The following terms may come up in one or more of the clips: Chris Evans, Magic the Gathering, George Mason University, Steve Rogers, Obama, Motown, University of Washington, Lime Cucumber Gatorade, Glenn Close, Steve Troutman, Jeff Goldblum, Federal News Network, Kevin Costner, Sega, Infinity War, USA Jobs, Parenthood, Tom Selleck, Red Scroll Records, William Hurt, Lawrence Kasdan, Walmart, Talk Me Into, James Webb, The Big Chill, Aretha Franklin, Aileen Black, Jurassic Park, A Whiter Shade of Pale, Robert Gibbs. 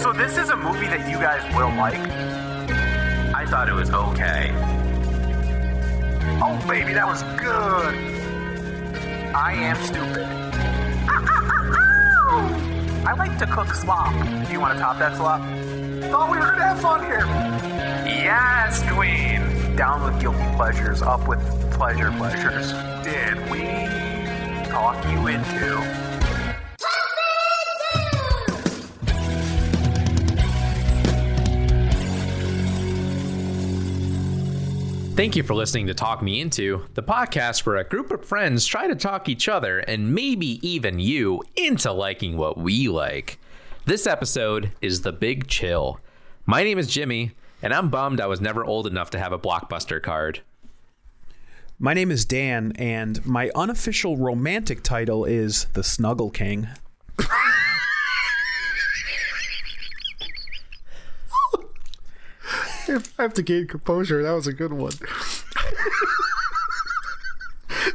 So this is a movie that you guys will like. I thought it was okay. Oh, baby, that was good. I am stupid. I like to cook slop. Do you want to top that slop? Thought we were going to have fun here. Yes, queen. Down with guilty pleasures. Up with pleasures. Did we talk you into... Thank you for listening to Talk Me Into, the podcast where a group of friends try to talk each other and maybe even you into liking what we like. This episode is The Big Chill. My name is Jimmy, and I'm bummed I was never old enough to have a Blockbuster card. My name is Dan, and my unofficial romantic title is The Snuggle King. I have to gain composure. That was a good one.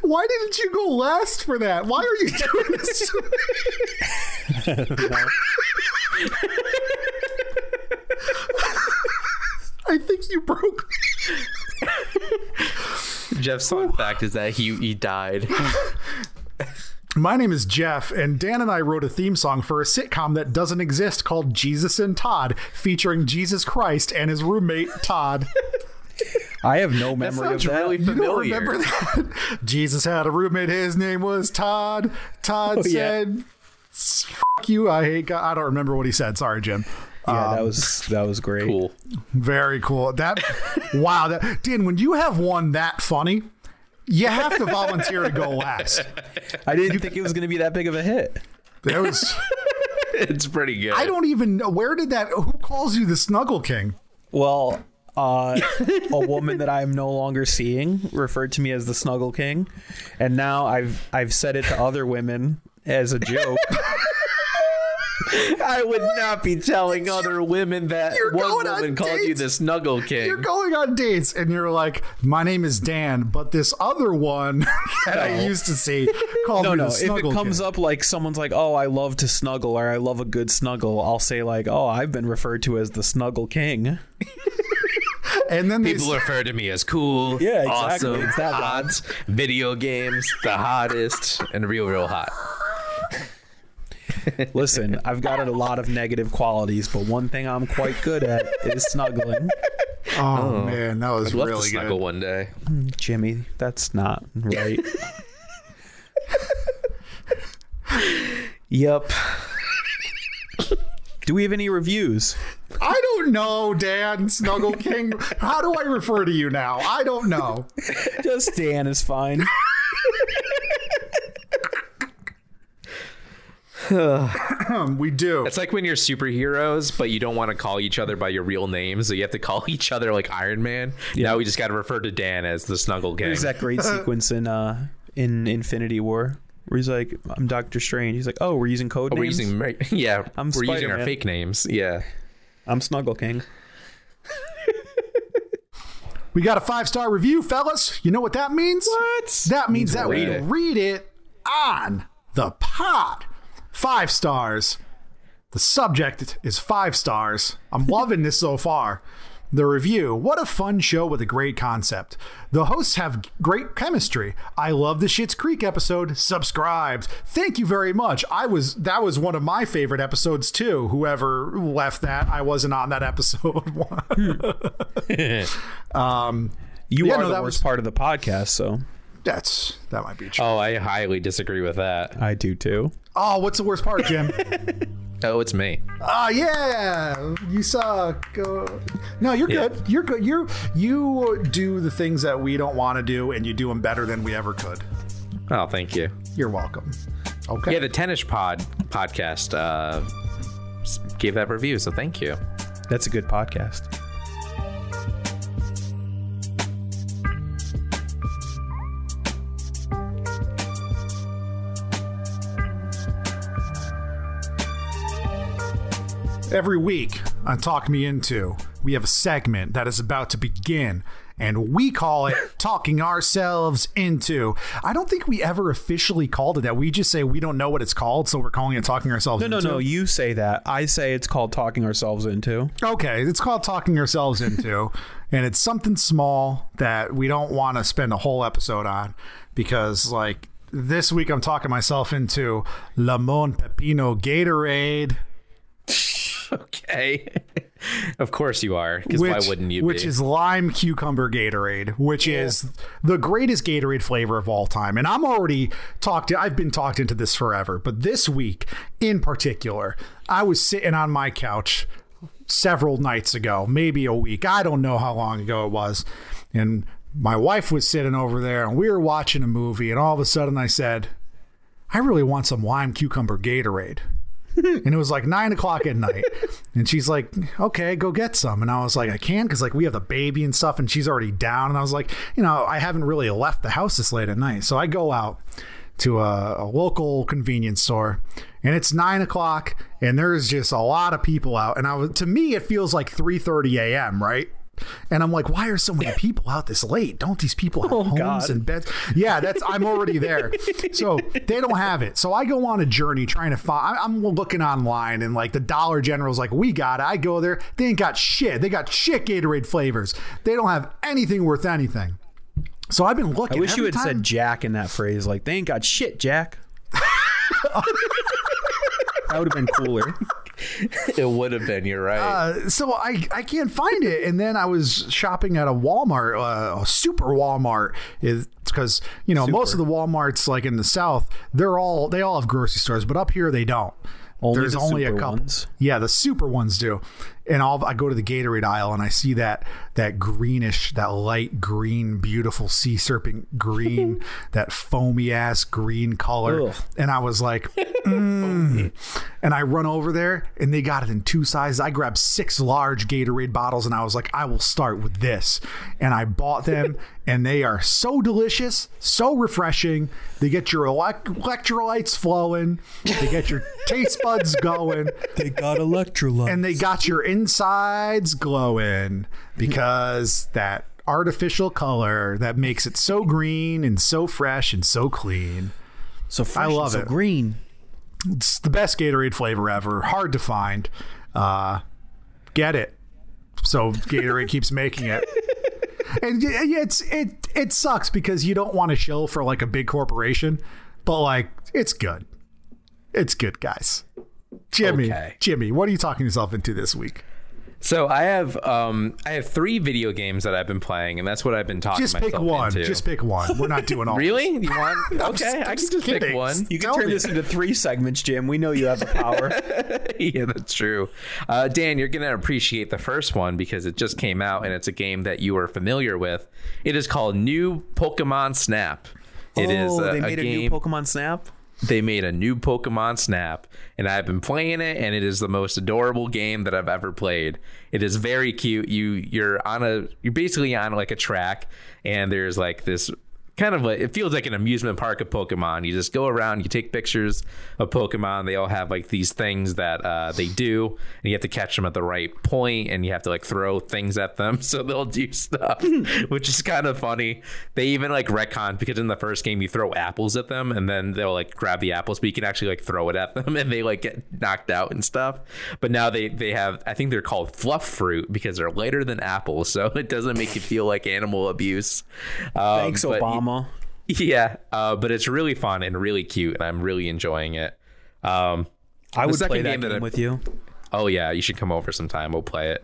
Why didn't you go last for that? Why are you doing this? I think you broke me. Jeff's fun fact is that he died. My name is Jeff, and Dan and I wrote a theme song for a sitcom that doesn't exist called Jesus and Todd, featuring Jesus Christ and his roommate, Todd. I have no memory of that. That sounds really familiar. You don't remember that? Jesus had a roommate. His name was Todd. Todd said, "Fuck you, I hate God." I don't remember what he said. Sorry, Jim. Yeah, that was great. Cool. Very cool. That wow. That, Dan, when you have one that funny, you have to volunteer to go last. I didn't think it was going to be that big of a hit. That was... It's pretty good. I don't even know. Where did that... Who calls you the Snuggle King? Well, a woman that I'm no longer seeing referred to me as the Snuggle King. And now I've said it to other women as a joke. I would not be telling other women that one woman called you the Snuggle King. You're going on dates and you're like, my name is Dan, but this other one that I used to see called me the Snuggle King. If it comes up like someone's like, oh, I love to snuggle or I love a good snuggle, I'll say like, oh, I've been referred to as the Snuggle King. And then people refer to me as cool, awesome, hot, video games, the hottest, and real hot. Listen, I've got a lot of negative qualities, but one thing I'm quite good at is snuggling. Oh man, that was really good. I'd love to snuggle one day. Jimmy, that's not right. Yep. Do we have any reviews? I don't know, Dan, Snuggle King. How do I refer to you now? I don't know. Just Dan is fine. We do. It's like when you're superheroes, but you don't want to call each other by your real name, so you have to call each other like Iron Man. Yeah. Now we just got to refer to Dan as the Snuggle Gang. There's that great sequence in Infinity War where he's like, I'm Doctor Strange. He's like, oh, we're using code names? We're using, I'm Spider-Man. We're using our fake names. Yeah. I'm Snuggle King. We got a 5-star review, fellas. You know what that means? What? That means that we read it on the pod. 5 stars. The subject is 5 stars. I'm loving this so far. The review. What a fun show with a great concept. The hosts have great chemistry. I love the Schitt's Creek episode. Subscribed. Thank you very much. That was one of my favorite episodes too. Whoever left that, I wasn't on that episode. The worst part of the podcast, so that might be true. Oh, I highly disagree with that. I do too. Oh, what's the worst part, Jim? Oh, it's me. Oh, yeah. You suck. No, you're good. You're good. You do the things that we don't want to do, and you do them better than we ever could. Oh, thank you. You're welcome. Okay. Yeah, the Tennis podcast gave that review, so thank you. That's a good podcast. Every week on Talk Me Into, we have a segment that is about to begin, and we call it Talking Ourselves Into. I don't think we ever officially called it that. We just say we don't know what it's called, so we're calling it Talking Ourselves Into. No, you say that. I say it's called Talking Ourselves Into. Okay, it's called Talking Ourselves Into, and it's something small that we don't want to spend a whole episode on because, like, this week I'm talking myself into Lamon Pepino Gatorade. Okay. Of course you are, because why wouldn't you be? Which is Lime Cucumber Gatorade, which is the greatest Gatorade flavor of all time. And I'm already I've been talked into this forever. But this week in particular, I was sitting on my couch several nights ago, maybe a week. I don't know how long ago it was. And my wife was sitting over there and we were watching a movie. And all of a sudden I said, I really want some Lime Cucumber Gatorade. And it was like 9:00 at night. And she's like, okay, go get some. And I was like, I can, because like we have the baby and stuff and she's already down. And I was like, you know, I haven't really left the house this late at night. So I go out to a local convenience store and it's 9:00 and there's just a lot of people out. And to me, it feels like 3:30 a.m., right? And I'm like, why are so many people out this late? Don't these people have homes and beds? Yeah, I'm already there. So they don't have it. So I go on a journey trying to find. I'm looking online and like the Dollar General's like, we got it. I go there. They ain't got shit. They got shit Gatorade flavors. They don't have anything worth anything. So I've been looking. I wish you had said Jack in that phrase. Like, they ain't got shit, Jack. That would have been cooler. It would have been. You're right. So I can't find it. And then I was shopping at a Walmart, a super Walmart, is because, you know, most of the Walmarts like in the South, they all have grocery stores, but up here they don't. There's only a couple ones. Yeah, the super ones do. And I go to the Gatorade aisle and I see that greenish, that light green, beautiful sea serpent green, that foamy ass green color. Ugh. And I was like, and I run over there and they got it in 2 sizes. I grabbed 6 large Gatorade bottles and I was like, I will start with this. And I bought them and they are so delicious, so refreshing. They get your electrolytes flowing. They get your taste buds going. They got electrolytes. And they got your insides glowing because that artificial color that makes it so green and so fresh and so clean. So fresh, I love and so it. Green. It's the best Gatorade flavor ever. Hard to find. Get it. So Gatorade keeps making it. And it sucks because you don't want to shill for like a big corporation, but like it's good. It's good, guys. Jimmy, what are you talking yourself into this week? So I have 3 video games that I've been playing, and that's what I've been talking myself into. Just pick one. We're not doing all. Really? You want? Okay, I can just pick one. You can turn this into 3 segments, Jim. We know you have the power. Yeah, that's true. Dan, you're gonna appreciate the first one because it just came out, and it's a game that you are familiar with. It is called New Pokemon Snap. They made a new Pokemon Snap. They made a new Pokemon Snap, and I've been playing it, and it is the most adorable game that I've ever played. It is very cute. You're basically on like a track, and there's like this kind of it feels like an amusement park of Pokemon. You just go around, you take pictures of Pokemon. They all have like these things that they do, and you have to catch them at the right point, and you have to like throw things at them so they'll do stuff, which is kind of funny. They even like retcon, because in the first game you throw apples at them and then they'll like grab the apples, but you can actually like throw it at them and they like get knocked out and stuff. But now they have, I think they're called fluff fruit because they're lighter than apples, so it doesn't make you feel like animal abuse. Thanks, Obama. Yeah, but it's really fun and really cute, and I'm really enjoying it. I would play that game with you. Oh yeah, you should come over sometime. We'll play it.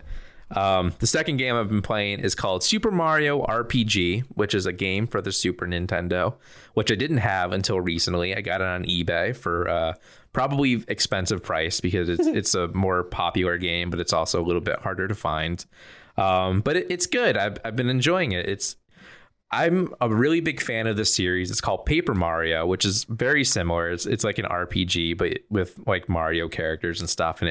The second game I've been playing is called Super Mario RPG, which is a game for the Super Nintendo, which I didn't have until recently. I got it on eBay for probably expensive price because it's a more popular game, but it's also a little bit harder to find. But it's good. I've been enjoying it. I'm a really big fan of this series. It's called Paper Mario, which is very similar. It's like an RPG, but with like Mario characters and stuff. And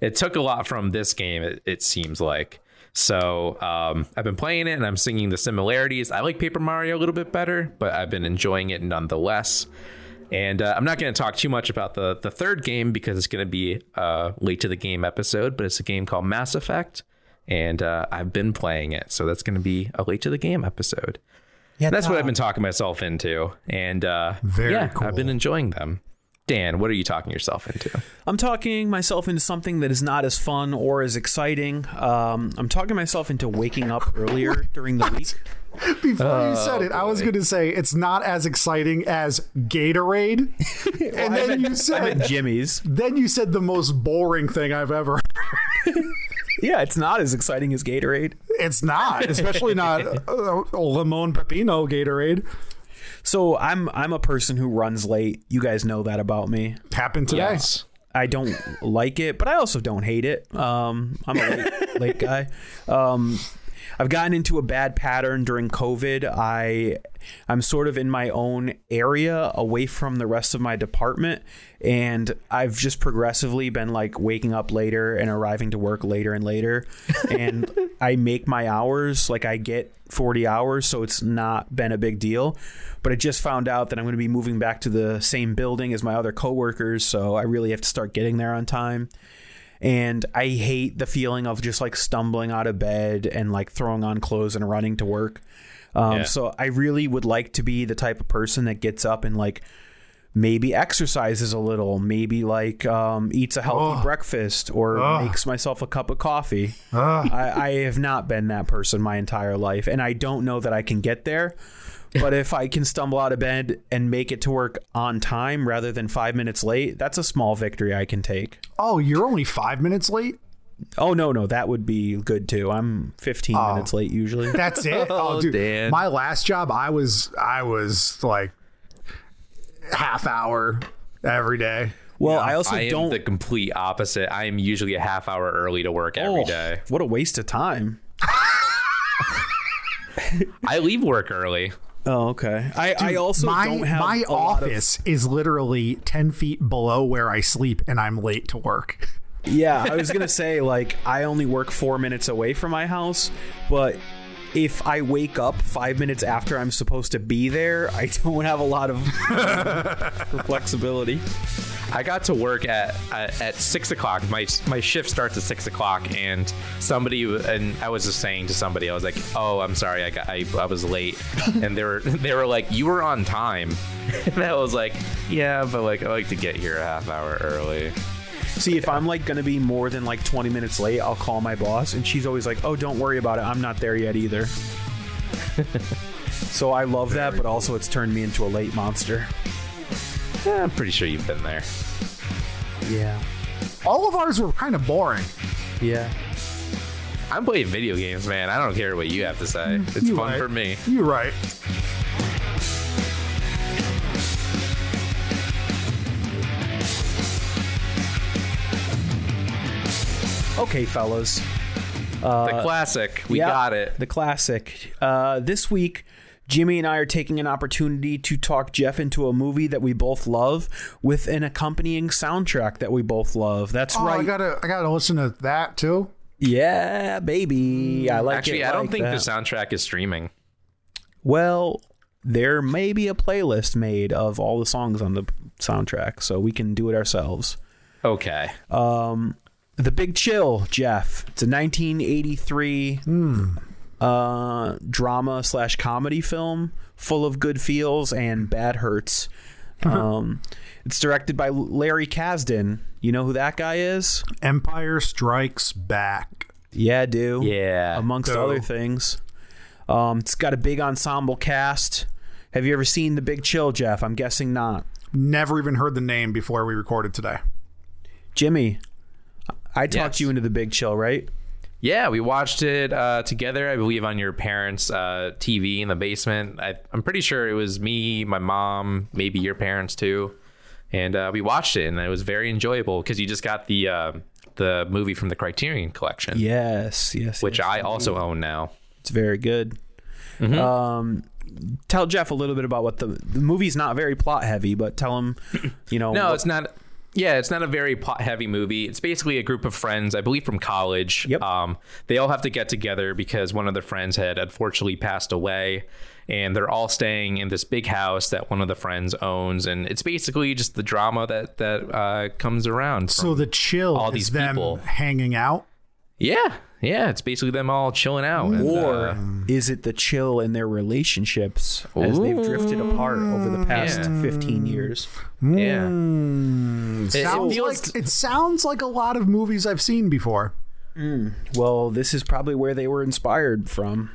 it took a lot from this game, it seems like. So I've been playing it and I'm seeing the similarities. I like Paper Mario a little bit better, but I've been enjoying it nonetheless. And I'm not going to talk too much about the third game because it's going to be late to the game episode, but it's a game called Mass Effect. and I've been playing it. So that's going to be a late to the game episode. Yeah, that's what I've been talking myself into. And cool. I've been enjoying them. Dan, what are you talking yourself into? I'm talking myself into something that is not as fun or as exciting. I'm talking myself into waking up earlier during the week. Before you said it, boy. I was going to say it's not as exciting as Gatorade. And well, you said Jimmy's. Then you said the most boring thing I've ever heard. Yeah, it's not as exciting as Gatorade. It's not, especially not Lamon Pepino Gatorade. So I'm a person who runs late. You guys know that about me. Happened today. I don't like it, but I also don't hate it. I'm a late guy. I've gotten into a bad pattern during COVID. I'm sort of in my own area away from the rest of my department. And I've just progressively been like waking up later and arriving to work later and later. And I make my hours, like I get 40 hours. So it's not been a big deal. But I just found out that I'm going to be moving back to the same building as my other coworkers. So I really have to start getting there on time. And I hate the feeling of just like stumbling out of bed and like throwing on clothes and running to work. So I really would like to be the type of person that gets up and like maybe exercises a little, maybe like eats a healthy breakfast or makes myself a cup of coffee. I have not been that person my entire life. And I don't know that I can get there. But if I can stumble out of bed and make it to work on time rather than 5 minutes late, that's a small victory I can take. Oh, you're only 5 minutes late? Oh, no. That would be good, too. I'm 15 minutes late usually. That's it? Oh, dude. Dan. My last job, I was like half hour every day. Well, yeah, I am the complete opposite. I am usually a half hour early to work every day. What a waste of time. I leave work early. Oh, okay. I also don't have my office is literally 10 feet below where I sleep and I'm late to work. Yeah, I was going to say, like, I only work 4 minutes away from my house, but if I wake up 5 minutes after I'm supposed to be there, I don't have a lot of flexibility. I got to work at 6 o'clock. My shift starts at 6 o'clock, and I was just saying to somebody, I was like, "Oh, I'm sorry, I was late," and they were like, "You were on time," and I was like, "Yeah, but like I like to get here a half hour early." See, if I'm like gonna be more than like 20 minutes late, I'll call my boss, and she's always like, "Oh, don't worry about it. I'm not there yet either." So I love that, but also it's turned me into a late monster. Yeah, I'm pretty sure you've been there. Yeah. All of ours were kind of boring. Yeah. I'm playing video games, man. I don't care what you have to say. It's fun for me. You're right. Okay, fellas. The classic. We got it. The classic. This week, Jimmy and I are taking an opportunity to talk Jeff into a movie that we both love with an accompanying soundtrack that we both love. That's right. I gotta listen to that too. Yeah, baby. I like Actually, it. Actually, I don't think the soundtrack is streaming. Well, there may be a playlist made of all the songs on the soundtrack, so we can do it ourselves. Okay. The Big Chill, Jeff. It's a 1983 drama/comedy film full of good feels and bad hurts. It's directed by Larry Kasdan. You know who that guy is? Empire Strikes Back. Yeah, dude. Yeah. Amongst other things. It's got a big ensemble cast. Have you ever seen The Big Chill, Jeff? I'm guessing not. Never even heard the name before we recorded today. Jimmy, I talked you into The Big Chill, right? Yeah, we watched it together, I believe, on your parents' TV in the basement. I'm pretty sure it was me, my mom, maybe your parents too. And we watched it, and it was very enjoyable because you just got the movie from the Criterion Collection. Yes. Which I also own now. It's very good. Mm-hmm. Tell Jeff a little bit about what the movie's not very plot heavy, but tell him, you know. No, it's not. Yeah, it's not a very plot-heavy movie. It's basically a group of friends, I believe, from college. Yep. They all have to get together because one of the friends had unfortunately passed away, and they're all staying in this big house that one of the friends owns, and it's basically just the drama that comes around. So the chill all is these people hanging out? Yeah, Yeah, it's basically them all chilling out. Or is it the chill in their relationships as they've drifted apart over the past 15 years? Yeah. It sounds like a lot of movies I've seen before. Well, this is probably where they were inspired from.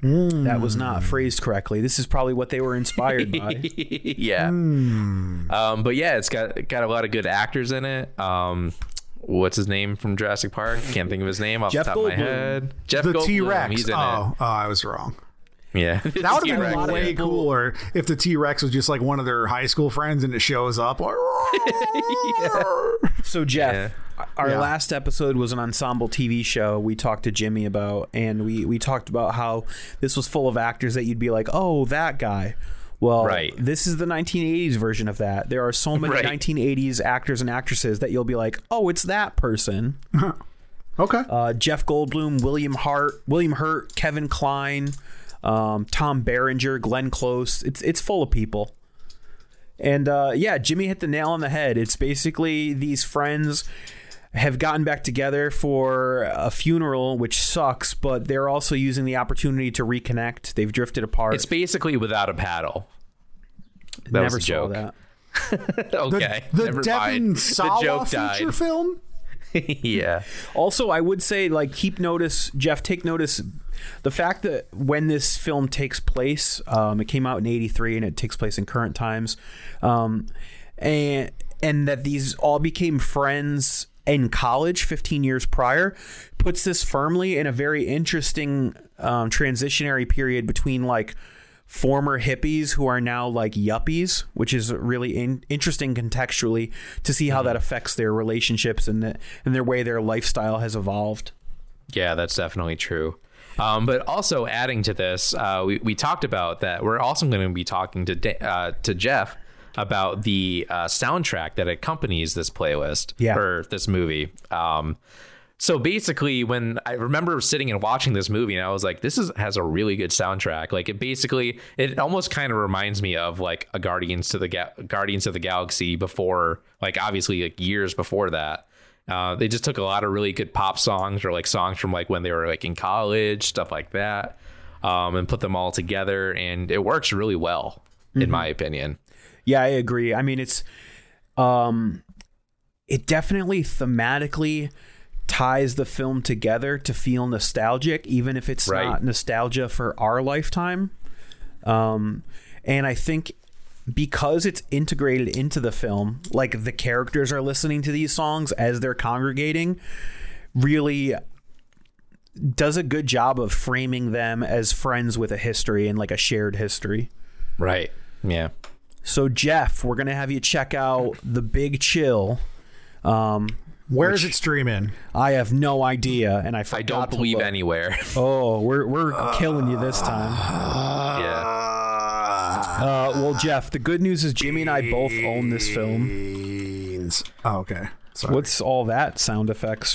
That was not phrased correctly. This is probably what they were inspired by. Yeah. But yeah, it's got a lot of good actors in it. What's his name from Jurassic Park? Can't think of his name off the top of my head. Jeff Goldblum. The T-Rex. He's in it. Oh, I was wrong. Yeah. That would have been way cooler if the T-Rex was just like one of their high school friends and it shows up. So Jeff, our last episode was an ensemble TV show we talked to Jimmy about, and we talked about how this was full of actors that you'd be like, oh, that guy. Well, this is the 1980s version of that. There are so many 1980s actors and actresses that you'll be like, oh, it's that person. Okay. Jeff Goldblum, William Hurt, Kevin Kline, Tom Berenger, Glenn Close. It's full of people. And Jimmy hit the nail on the head. It's basically these friends have gotten back together for a funeral, which sucks, but they're also using the opportunity to reconnect. They've drifted apart. It's basically Without a Paddle. That never was a joke. Saw that. Okay. The Devin Sawa feature film? Yeah. Also, I would say, like, take notice. The fact that when this film takes place, it came out in 1983 and it takes place in current times. And that these all became friends in college 15 years prior puts this firmly in a very interesting transitionary period between like former hippies who are now like yuppies, which is really interesting contextually to see how that affects their relationships and their way their lifestyle has evolved. Yeah, that's definitely true. But also adding to this, we talked about that. We're also going to be talking to Jeff about the soundtrack that accompanies this playlist or this movie. So basically, when I remember sitting and watching this movie, and I was like, "This has a really good soundtrack." Like it almost kind of reminds me of like a Guardians of the Galaxy before, like obviously like years before that. They just took a lot of really good pop songs or like songs from like when they were like in college, stuff like that, and put them all together, and it works really well, in my opinion. Yeah, I agree. I mean, it's it definitely thematically ties the film together to feel nostalgic, even if it's not nostalgia for our lifetime. And I think because it's integrated into the film, like the characters are listening to these songs as they're congregating, really does a good job of framing them as friends with a history and like a shared history. Right. Yeah. So, Jeff, we're going to have you check out The Big Chill. Where is it streaming? I have no idea, and I don't believe anywhere. Oh, we're killing you this time. Yeah. Well, Jeff, the good news is Jimmy and I both own this film. Oh, okay. Sorry. What's all that sound effects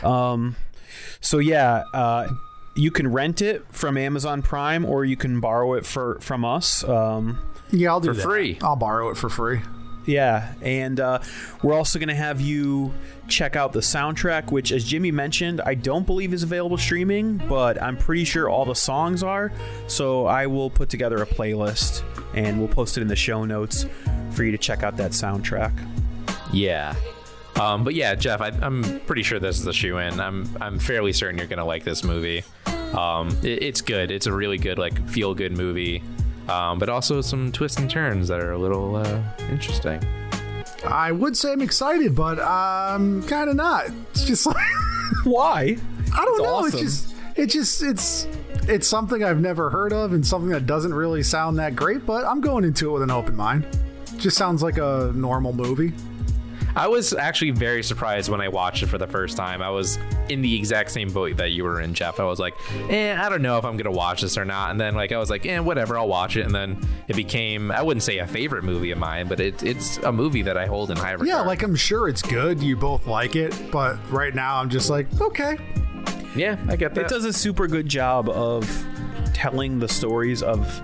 from? So, yeah. You can rent it from Amazon Prime, or you can borrow it from us. I'll do that. For free. I'll borrow it for free. Yeah, and we're also going to have you check out the soundtrack, which, as Jimmy mentioned, I don't believe is available streaming, but I'm pretty sure all the songs are, so I will put together a playlist, and we'll post it in the show notes for you to check out that soundtrack. Yeah. But yeah, Jeff, I'm pretty sure this is a shoe-in. I'm fairly certain you're gonna like this movie. It's good. It's a really good, like, feel-good movie, but also some twists and turns that are a little interesting. I would say I'm excited, but I'm kind of not. It's just like why? I don't know. Awesome. It's something I've never heard of and something that doesn't really sound that great. But I'm going into it with an open mind. It just sounds like a normal movie. I was actually very surprised when I watched it for the first time. I was in the exact same boat that you were in, Jeff. I was like, I don't know if I'm going to watch this or not. And then like I was like, whatever, I'll watch it. And then it became, I wouldn't say a favorite movie of mine, but it's a movie that I hold in high regard. Yeah, like I'm sure it's good. You both like it. But right now I'm just like, okay. Yeah, I get that. It does a super good job of telling the stories of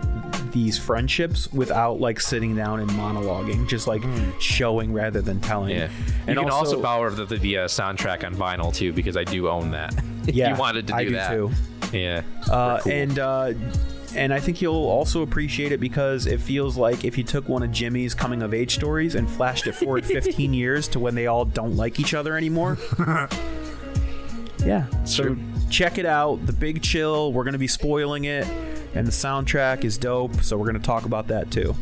these friendships without like sitting down and monologuing, just like showing rather than telling. Yeah. And you can also borrow the soundtrack on vinyl too, because I do own that. Yeah, you wanted to do that. I do too. Yeah. Cool. And I think you'll also appreciate it because it feels like if you took one of Jimmy's coming of age stories and flashed it forward 15 years to when they all don't like each other anymore. Yeah. So check it out. The Big Chill. We're going to be spoiling it. And the soundtrack is dope. So we're going to talk about that too.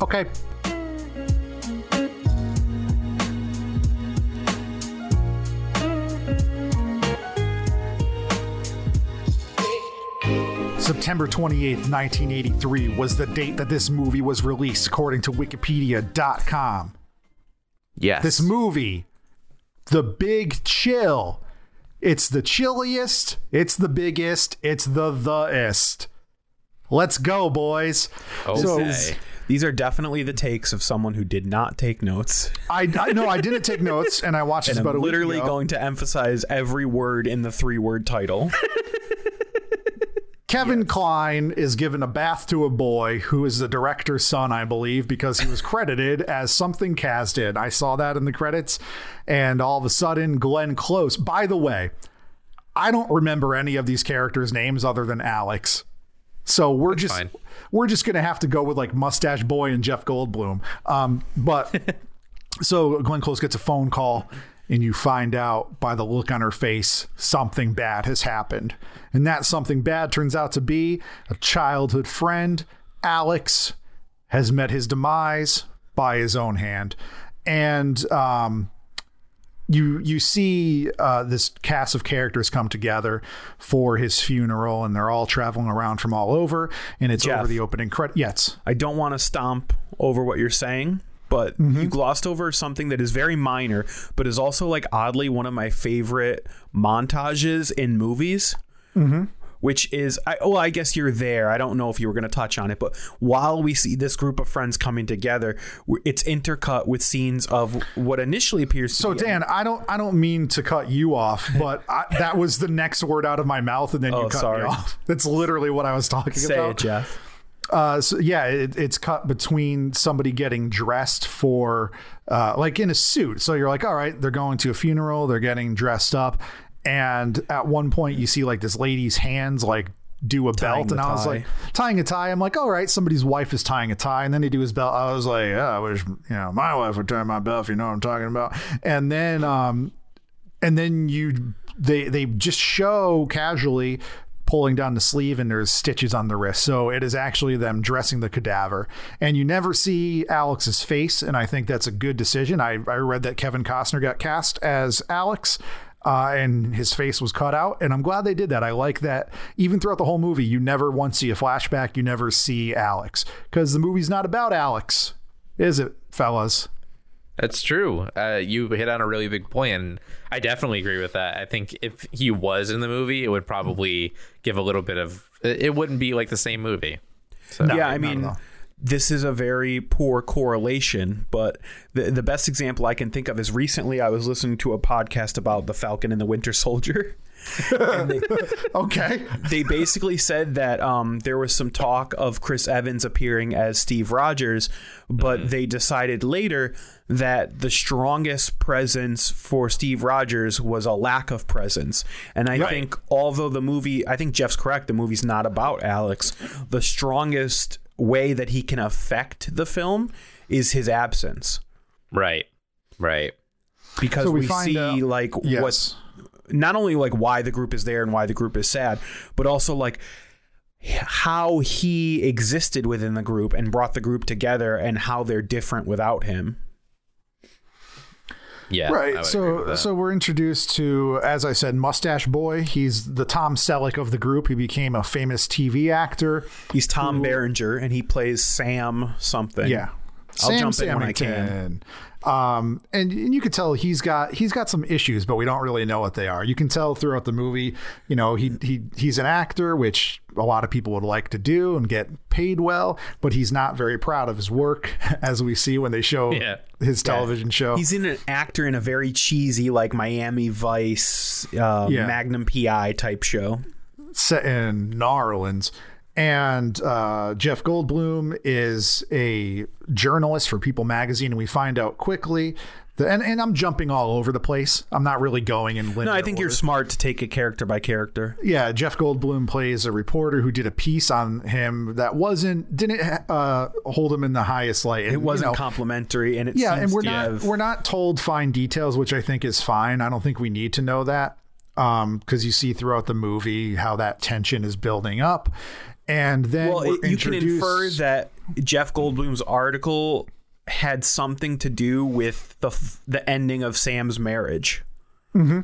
Okay. September 28th, 1983 was the date that this movie was released, according to Wikipedia.com. Yes. This movie, The Big Chill. It's the chilliest. It's the biggest. It's the-ist. Let's go, boys. Okay. So, these are definitely the takes of someone who did not take notes. I know I didn't take notes, and I watched this about a week ago. I'm literally going to emphasize every word in the three-word title. Kevin Kline is giving a bath to a boy who is the director's son, I believe, because he was credited as something Kasdan. I saw that in the credits. And all of a sudden, Glenn Close. By the way, I don't remember any of these characters' names other than Alex. So we're just going to have to go with like Mustache Boy and Jeff Goldblum. But so Glenn Close gets a phone call. And you find out by the look on her face, something bad has happened. And that something bad turns out to be a childhood friend, Alex, has met his demise by his own hand. And you see this cast of characters come together for his funeral, and they're all traveling around from all over. And it's Jeff, over the opening credits. Yes. I don't want to stomp over what you're saying, but you glossed over something that is very minor, but is also like oddly one of my favorite montages in movies, which is, I guess you're there. I don't know if you were going to touch on it, but while we see this group of friends coming together, it's intercut with scenes of what initially appears to be. So Dan, I don't mean to cut you off, but that was the next word out of my mouth. And then you cut me off. That's literally what I was talking about. Say it, Jeff. It's cut between somebody getting dressed for like in a suit. So you're like, all right, they're going to a funeral. They're getting dressed up. And at one point you see like this lady's hands, like do a belt. And I was like tying a tie. I'm like, all right, somebody's wife is tying a tie. And then they do his belt. I was like, oh, I wish, my wife would tie my belt, if you know what I'm talking about. And then, they just show casually pulling down the sleeve, and there's stitches on the wrist. So it is actually them dressing the cadaver, and you never see Alex's face. And I think that's a good decision. I read that Kevin Costner got cast as Alex and his face was cut out, and I'm glad they did that. I like that even throughout the whole movie, you never once see a flashback. You never see Alex, because the movie's not about Alex, is it, fellas? That's true. You hit on a really big point, and I definitely agree with that. I think if he was in the movie, it would probably give a little bit of... It wouldn't be like the same movie. So, no, yeah, I mean, this is a very poor correlation, but the best example I can think of is recently I was listening to a podcast about The Falcon and the Winter Soldier. They basically said that there was some talk of Chris Evans appearing as Steve Rogers, but they decided later that the strongest presence for Steve Rogers was a lack of presence. And I think although the movie, I think Jeff's correct, the movie's not about Alex, the strongest way that he can affect the film is his absence. Right. Because so we see out, like what's not only like why the group is there and why the group is sad, but also like how he existed within the group and brought the group together and how they're different without him. Yeah. Right. So we're introduced to, as I said, Mustache Boy. He's the Tom Selleck of the group. He became a famous TV actor. He's Tom Berenger, and he plays Sam something. Yeah. I'll jump in when I can. And you could tell he's got some issues, but we don't really know what they are. You can tell throughout the movie, he's an actor, which a lot of people would like to do and get paid well, but he's not very proud of his work, as we see when they show his television show. He's an actor in a very cheesy, like Miami Vice, Magnum PI type show set in New Orleans. And Jeff Goldblum is a journalist for People Magazine, and we find out quickly that, and I'm jumping all over the place. I'm not really going in linear. No, I think order. You're smart to take it character by character. Yeah, Jeff Goldblum plays a reporter who did a piece on him that didn't hold him in the highest light. And, it wasn't complimentary, and it yeah, seems and we're not told fine details, which I think is fine. I don't think we need to know that because you see throughout the movie how that tension is building up. And then you can infer that Jeff Goldblum's article had something to do with the ending of Sam's marriage. Mm-hmm.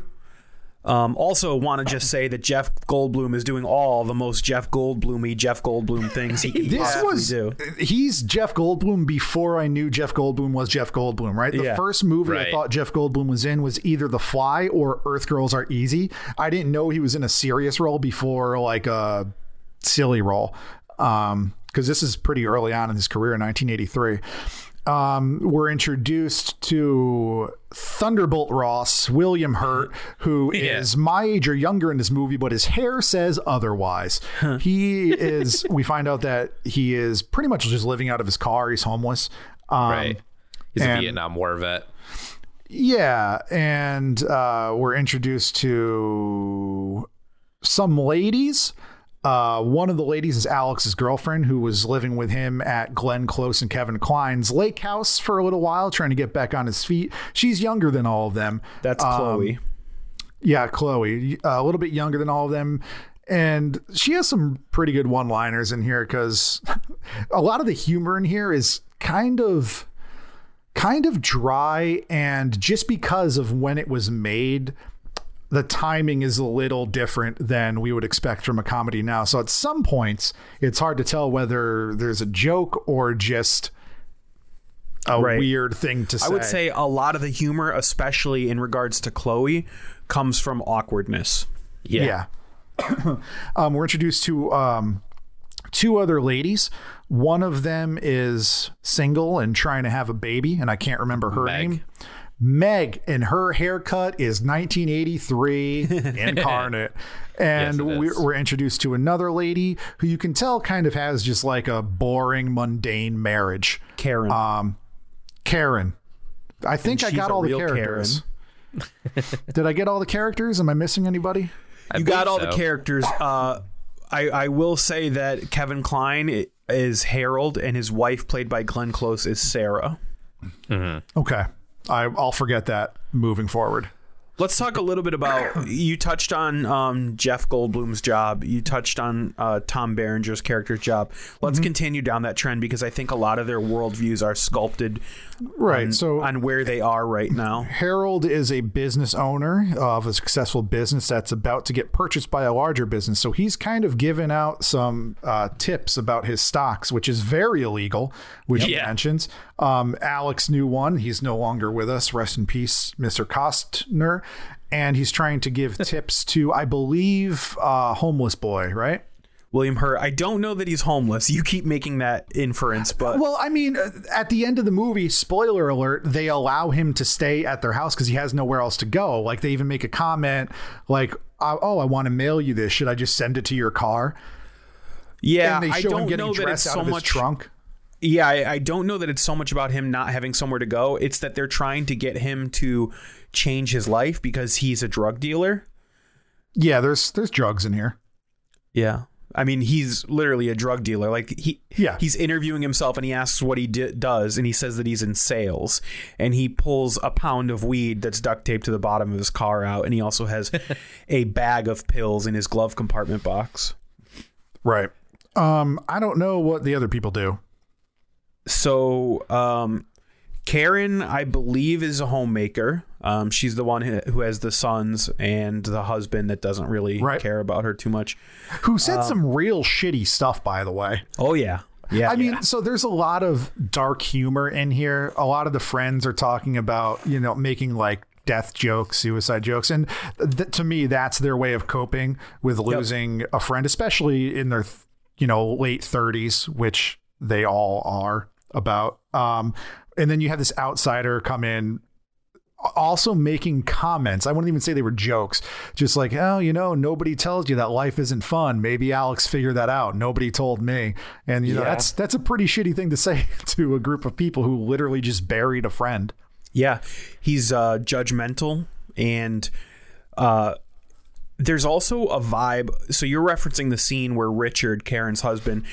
Also want to just say that Jeff Goldblum is doing all the most Jeff Goldblum-y Jeff Goldblum things he can possibly do. He's Jeff Goldblum before I knew Jeff Goldblum was Jeff Goldblum, right? The first movie I thought Jeff Goldblum was in was either The Fly or Earth Girls Are Easy. I didn't know he was in a serious role before like a silly role. Because this is pretty early on in his career in 1983. We're introduced to Thunderbolt Ross, William Hurt, who is my age or younger in this movie, but his hair says otherwise. He is, we find out that he is pretty much just living out of his car. He's homeless. He's a Vietnam War vet. Yeah. And we're introduced to some ladies. One of the ladies is Alex's girlfriend, who was living with him at Glenn Close and Kevin Kline's lake house for a little while, trying to get back on his feet. She's younger than all of them. That's Chloe. Yeah, Chloe, a little bit younger than all of them. And she has some pretty good one-liners in here because a lot of the humor in here is kind of dry. And just because of when it was made, the timing is a little different than we would expect from a comedy now. So at some points, it's hard to tell whether there's a joke or just a weird thing to say. I would say a lot of the humor, especially in regards to Chloe, comes from awkwardness. Yeah. We're introduced to two other ladies. One of them is single and trying to have a baby, and I can't remember her name. Meg, and her haircut is 1983 incarnate. And we're introduced to another lady who you can tell kind of has just like a boring, mundane marriage. Karen. Karen. I think I got all the characters. Did I get all the characters? Am I missing anybody? You got all the characters. I will say that Kevin Kline is Harold, and his wife, played by Glenn Close, is Sarah. Mm-hmm. Okay. I'll forget that moving forward. Let's talk a little bit about, you touched on Jeff Goldblum's job. You touched on Tom Berenger's character's job. Let's continue down that trend, because I think a lot of their worldviews are sculpted on where they are right now. Harold is a business owner of a successful business that's about to get purchased by a larger business. So he's kind of given out some tips about his stocks, which is very illegal, which he mentions. Alex knew one. He's no longer with us. Rest in peace, Mr. Costner. And he's trying to give tips to, I believe, homeless boy, right? William Hurt. I don't know that he's homeless. You keep making that inference, but at the end of the movie, spoiler alert, they allow him to stay at their house because he has nowhere else to go. Like, they even make a comment like, "Oh, I want to mail you this. Should I just send it to your car?" Yeah, and they show him getting dressed out of his trunk. Yeah, I don't know that it's so much about him not having somewhere to go. It's that they're trying to get him to change his life because he's a drug dealer. Yeah, there's drugs in here. Yeah. I mean, he's literally a drug dealer. Like, he's interviewing himself, and he asks what he does, and he says that he's in sales, and he pulls a pound of weed that's duct taped to the bottom of his car out, and he also has a bag of pills in his glove compartment box. Right. I don't know what the other people do. So Karen, I believe, is a homemaker. She's the one who has the sons and the husband that doesn't really care about her too much. Who said some real shitty stuff, by the way. Oh, yeah. Yeah. I mean, so there's a lot of dark humor in here. A lot of the friends are talking about, making like death jokes, suicide jokes. And to me, that's their way of coping with losing a friend, especially in their, late 30s, which they all are about. And then you have this outsider come in also making comments. I wouldn't even say they were jokes. Just like, oh, you know, nobody tells you that life isn't fun. Maybe Alex figured that out. Nobody told me. And, you know, that's a pretty shitty thing to say to a group of people who literally just buried a friend. Yeah, he's judgmental. And there's also a vibe. So you're referencing the scene where Richard, Karen's husband,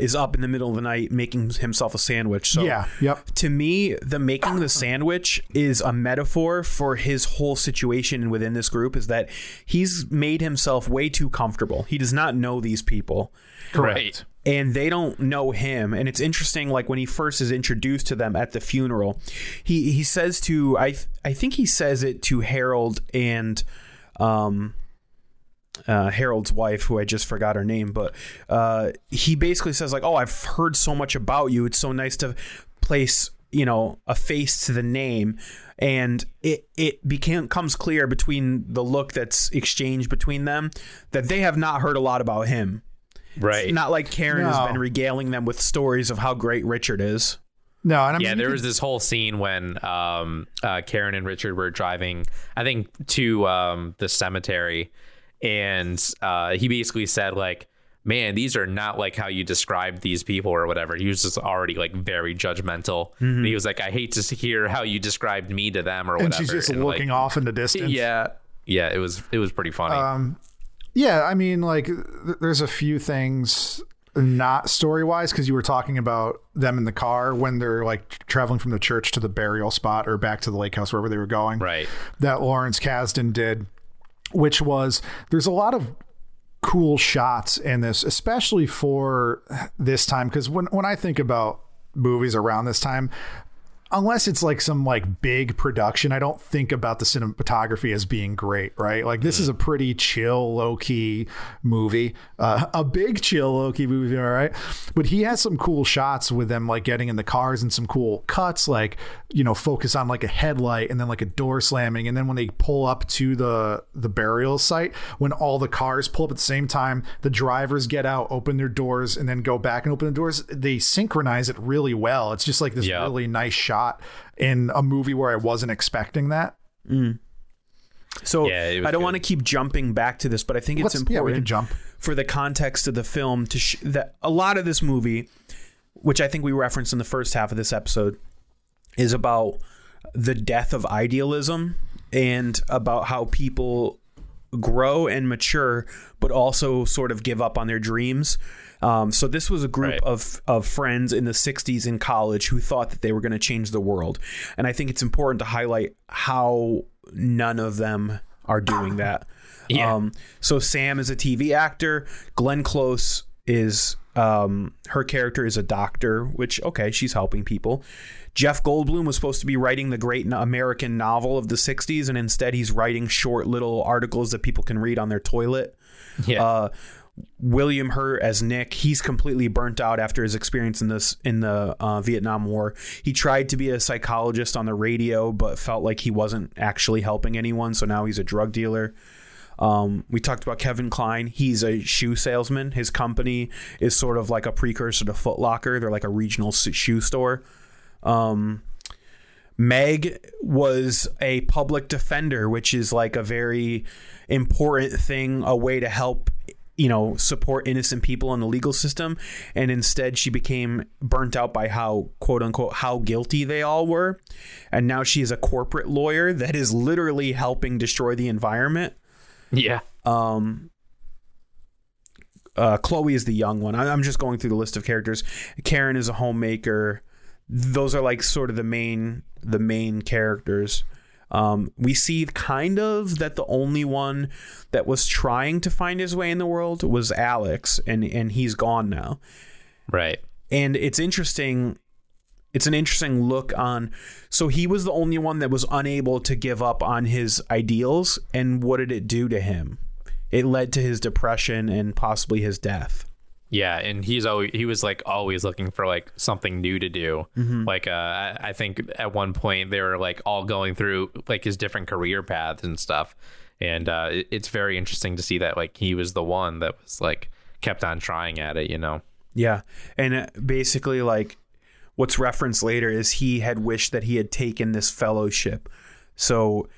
is up in the middle of the night making himself a sandwich. So yeah, yep. To me, the making the sandwich is a metaphor for his whole situation within this group, is that he's made himself way too comfortable. He does not know these people. Correct. And they don't know him. And it's interesting, like when he first is introduced to them at the funeral, he says to, I think he says it to Harold and Harold's wife, who I just forgot her name, but he basically says like, oh, I've heard so much about you. It's so nice to place, you know, a face to the name. And it becomes clear between the look that's exchanged between them that they have not heard a lot about him. Right. It's not like Karen has been regaling them with stories of how great Richard is. No, and there was this whole scene when Karen and Richard were driving, I think, to the cemetery, and he basically said like, man, these are not like how you described these people or whatever. He was just already like very judgmental. Mm-hmm. And he was like, I hate to hear how you described me to them or whatever. And she's just looking like, off in the distance. Yeah. Yeah, it was pretty funny. Yeah, I mean, like there's a few things, not story wise, because you were talking about them in the car when they're like traveling from the church to the burial spot or back to the lake house, wherever they were going. Right. That Lawrence Kasdan did, which was, there's a lot of cool shots in this, especially for this time. Because when I think about movies around this time, unless it's like some like big production, I don't think about the cinematography as being great, right? Like this is a pretty chill, low key movie, a big chill, low key movie, all right. But he has some cool shots with them, like getting in the cars and some cool cuts, like, you know, focus on like a headlight and then like a door slamming, and then when they pull up to the burial site, when all the cars pull up at the same time, the drivers get out, open their doors, and then go back and open the doors. They synchronize it really well. It's just like this really nice shot in a movie where I wasn't expecting that. So I don't want to keep jumping back to this, but I think it's important for the context of the film to that a lot of this movie, which I think we referenced in the first half of this episode, is about the death of idealism and about how people grow and mature, but also sort of give up on their dreams. So this was a group of friends in the 60s in college who thought that they were going to change the world. And I think it's important to highlight how none of them are doing that. Yeah. So Sam is a TV actor. Glenn Close is her character is a doctor, which, OK, she's helping people. Jeff Goldblum was supposed to be writing the great American novel of the 60s, and instead he's writing short little articles that people can read on their toilet. Yeah. William Hurt as Nick, he's completely burnt out after his experience in the Vietnam War. He tried to be a psychologist on the radio, but felt like he wasn't actually helping anyone, so now he's a drug dealer. We talked about Kevin Kline. He's a shoe salesman. His company is sort of like a precursor to Foot Locker. They're like a regional shoe store. Meg was a public defender, which is like a very important thing, a way to help, you know, support innocent people in the legal system. And instead she became burnt out by how, quote unquote, how guilty they all were. And now she is a corporate lawyer that is literally helping destroy the environment. Yeah. Chloe is the young one. I'm just going through the list of characters. Karen is a homemaker. Those are like sort of the main characters. We see kind of that the only one that was trying to find his way in the world was Alex, and he's gone now. Right. And it's interesting. It's an interesting look on. So he was the only one that was unable to give up on his ideals. And what did it do to him? It led to his depression and possibly his death. Yeah, and he was like always looking for like something new to do. Mm-hmm. Like I think at one point they were like all going through like his different career paths and stuff, and it's very interesting to see that like he was the one that was like kept on trying at it, you know. Yeah, and basically like what's referenced later is he had wished that he had taken this fellowship So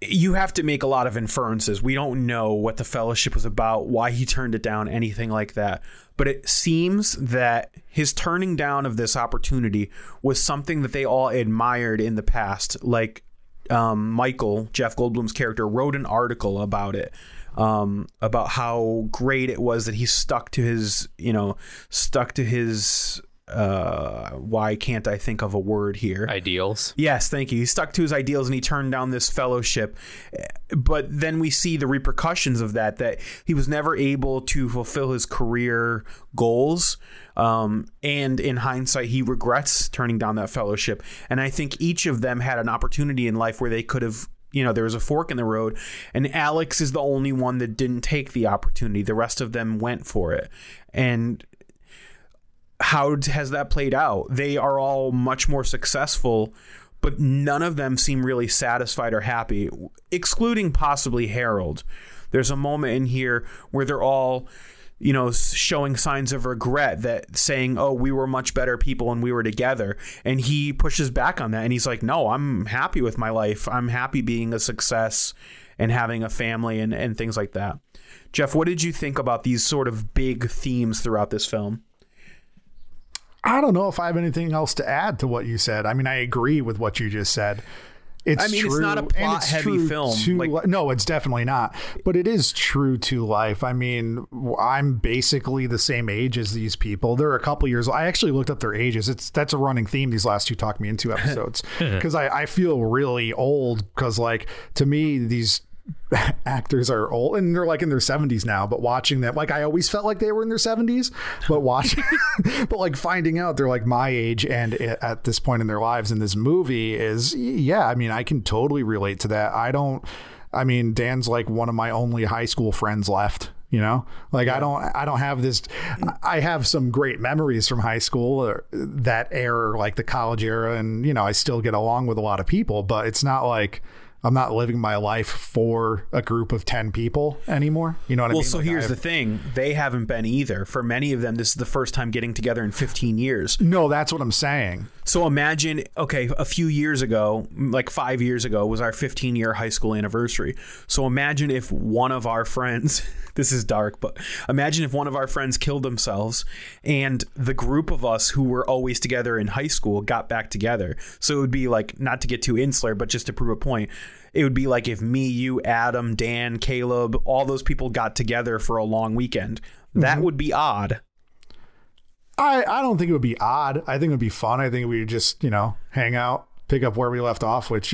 you have to make a lot of inferences. We don't know what the fellowship was about, why he turned it down, anything like that. But it seems that his turning down of this opportunity was something that they all admired in the past. Like Michael, Jeff Goldblum's character, wrote an article about it, about how great it was that he stuck to his why can't I think of a word here? Ideals. Yes, thank you. He stuck to his ideals and he turned down this fellowship. But then we see the repercussions of that he was never able to fulfill his career goals. And in hindsight, he regrets turning down that fellowship. And I think each of them had an opportunity in life where they could have, there was a fork in the road, and Alex is the only one that didn't take the opportunity. The rest of them went for it. And how has that played out? They are all much more successful, but none of them seem really satisfied or happy, excluding possibly Harold. There's a moment in here where they're all, showing signs of regret, that saying, oh, we were much better people when we were together. And he pushes back on that. And he's like, no, I'm happy with my life. I'm happy being a success and having a family and things like that. Jeff, what did you think about these sort of big themes throughout this film? I don't know if I have anything else to add to what you said. I mean, I agree with what you just said. It's not a plot-heavy film. No, it's definitely not. But it is true to life. I mean, I'm basically the same age as these people. They're a couple years. I actually looked up their ages. That's a running theme these last two Talk Me Into episodes, because I feel really old, because, like, to me, these actors are old and they're like in their 70s now, but watching that, like, I always felt like they were in their 70s, but watching but like finding out they're like my age and at this point in their lives in this movie is, yeah, I mean, I can totally relate to that. I mean Dan's like one of my only high school friends left. Yeah. I don't have this. I have some great memories from high school, or that era, like the college era, and I still get along with a lot of people, but it's not like I'm not living my life for a group of 10 people anymore. Well, so like, here's the thing. They haven't been either. For many of them, this is the first time getting together in 15 years. No, that's what I'm saying. So imagine, okay, a few years ago, like 5 years ago, was our 15-year high school anniversary. So imagine if one of our friends, this is dark, but imagine if one of our friends killed themselves and the group of us who were always together in high school got back together. So it would be like, not to get too insular, but just to prove a point, it would be like if me, you, Adam, Dan, Caleb, all those people got together for a long weekend. That would be odd. I don't think it would be odd. I think it would be fun. I think we would just, hang out, pick up where we left off, which,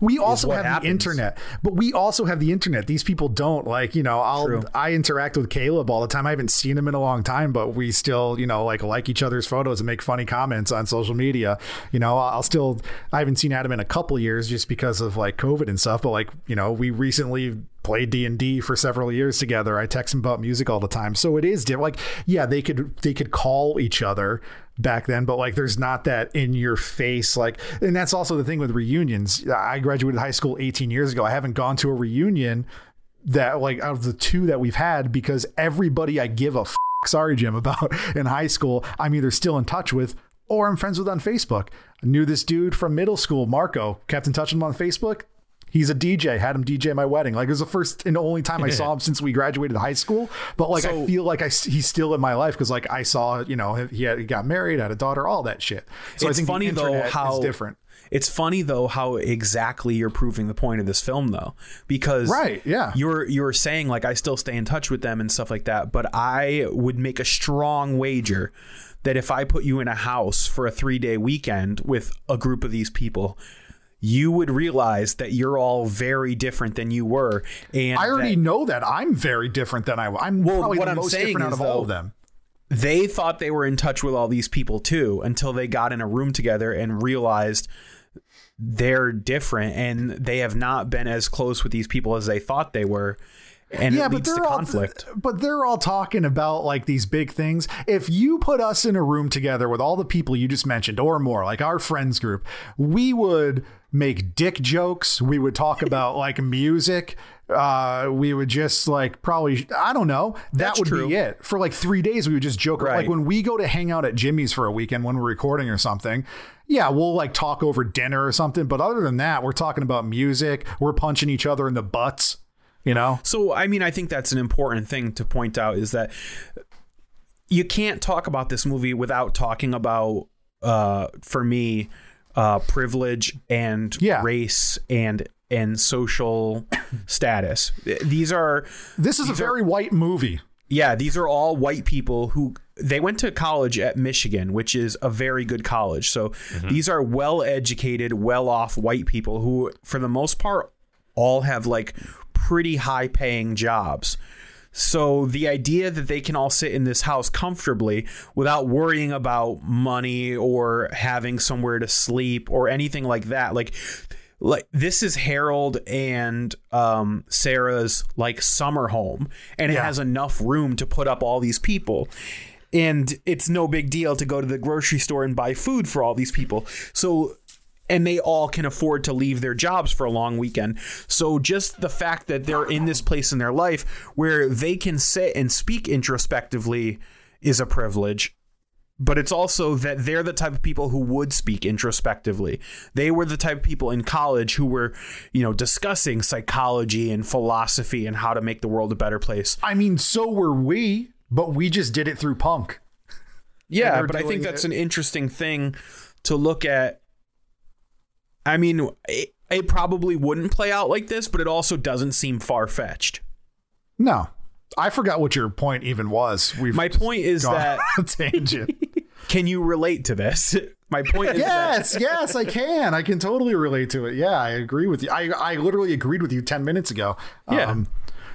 we also have the internet, but we also have the internet. These people don't, like, I interact with Caleb all the time. I haven't seen him in a long time, but we still, like each other's photos and make funny comments on social media. I haven't seen Adam in a couple years just because of like COVID and stuff. But like, we recently played D&D for several years together. I text him about music all the time. So it is like, yeah, they could call each other back then, but like, there's not that in your face. Like, and that's also the thing with reunions. I graduated high school 18 years ago. I haven't gone to a reunion that, like, out of the two that we've had, because everybody I give a sorry, Jim, about in high school, I'm either still in touch with or I'm friends with on Facebook. I knew this dude from middle school, Marco, kept in touch with him on Facebook. He's a DJ, had him DJ my wedding. Like, it was the first and only time I saw him since we graduated high school. But like, so, I feel like he's still in my life because, like, I saw, he got married, had a daughter, all that shit. So it's, I think, funny though how different. It's funny though how exactly you're proving the point of this film though, because right, yeah, you're saying like I still stay in touch with them and stuff like that. But I would make a strong wager that if I put you in a house for a 3-day weekend with a group of these people, you would realize that you're all very different than you were. And I already know that I'm very different than I was. I'm probably the most different out of all of them. They thought they were in touch with all these people too, until they got in a room together and realized they're different and they have not been as close with these people as they thought they were. and yeah, it leads to conflict. But they're all talking about like these big things. If you put us in a room together with all the people you just mentioned or more, like our friends group, we would make dick jokes. We would talk about like music. We would just like probably, I don't know. That would be it for like 3 days. We would just joke. Right. Like when we go to hang out at Jimmy's for a weekend, when we're recording or something, yeah, we'll like talk over dinner or something. But other than that, we're talking about music. We're punching each other in the butts, you know? So, I mean, I think that's an important thing to point out is that you can't talk about this movie without talking about, for me, privilege and race and social status. This is a very white movie. Yeah, these are all white people who they went to college at Michigan, which is a very good college. So these are well-educated, well-off white people who, for the most part, all have like pretty high-paying jobs. So the idea that they can all sit in this house comfortably without worrying about money or having somewhere to sleep or anything like that, like this is Harold and Sarah's like summer home, and it has enough room to put up all these people, and it's no big deal to go to the grocery store and buy food for all these people. So, and they all can afford to leave their jobs for a long weekend. So just the fact that they're in this place in their life where they can sit and speak introspectively is a privilege. But it's also that they're the type of people who would speak introspectively. They were the type of people in college who were, you know, discussing psychology and philosophy and how to make the world a better place. I mean, so were we, but we just did it through punk. Yeah, but I think that's an interesting thing to look at. I mean, it probably wouldn't play out like this, but it also doesn't seem far-fetched. No. I forgot what your point even was. My point is that tangent. Can you relate to this? My point is yes, I can. I can totally relate to it. Yeah, I agree with you. I literally agreed with you 10 minutes ago. Yeah.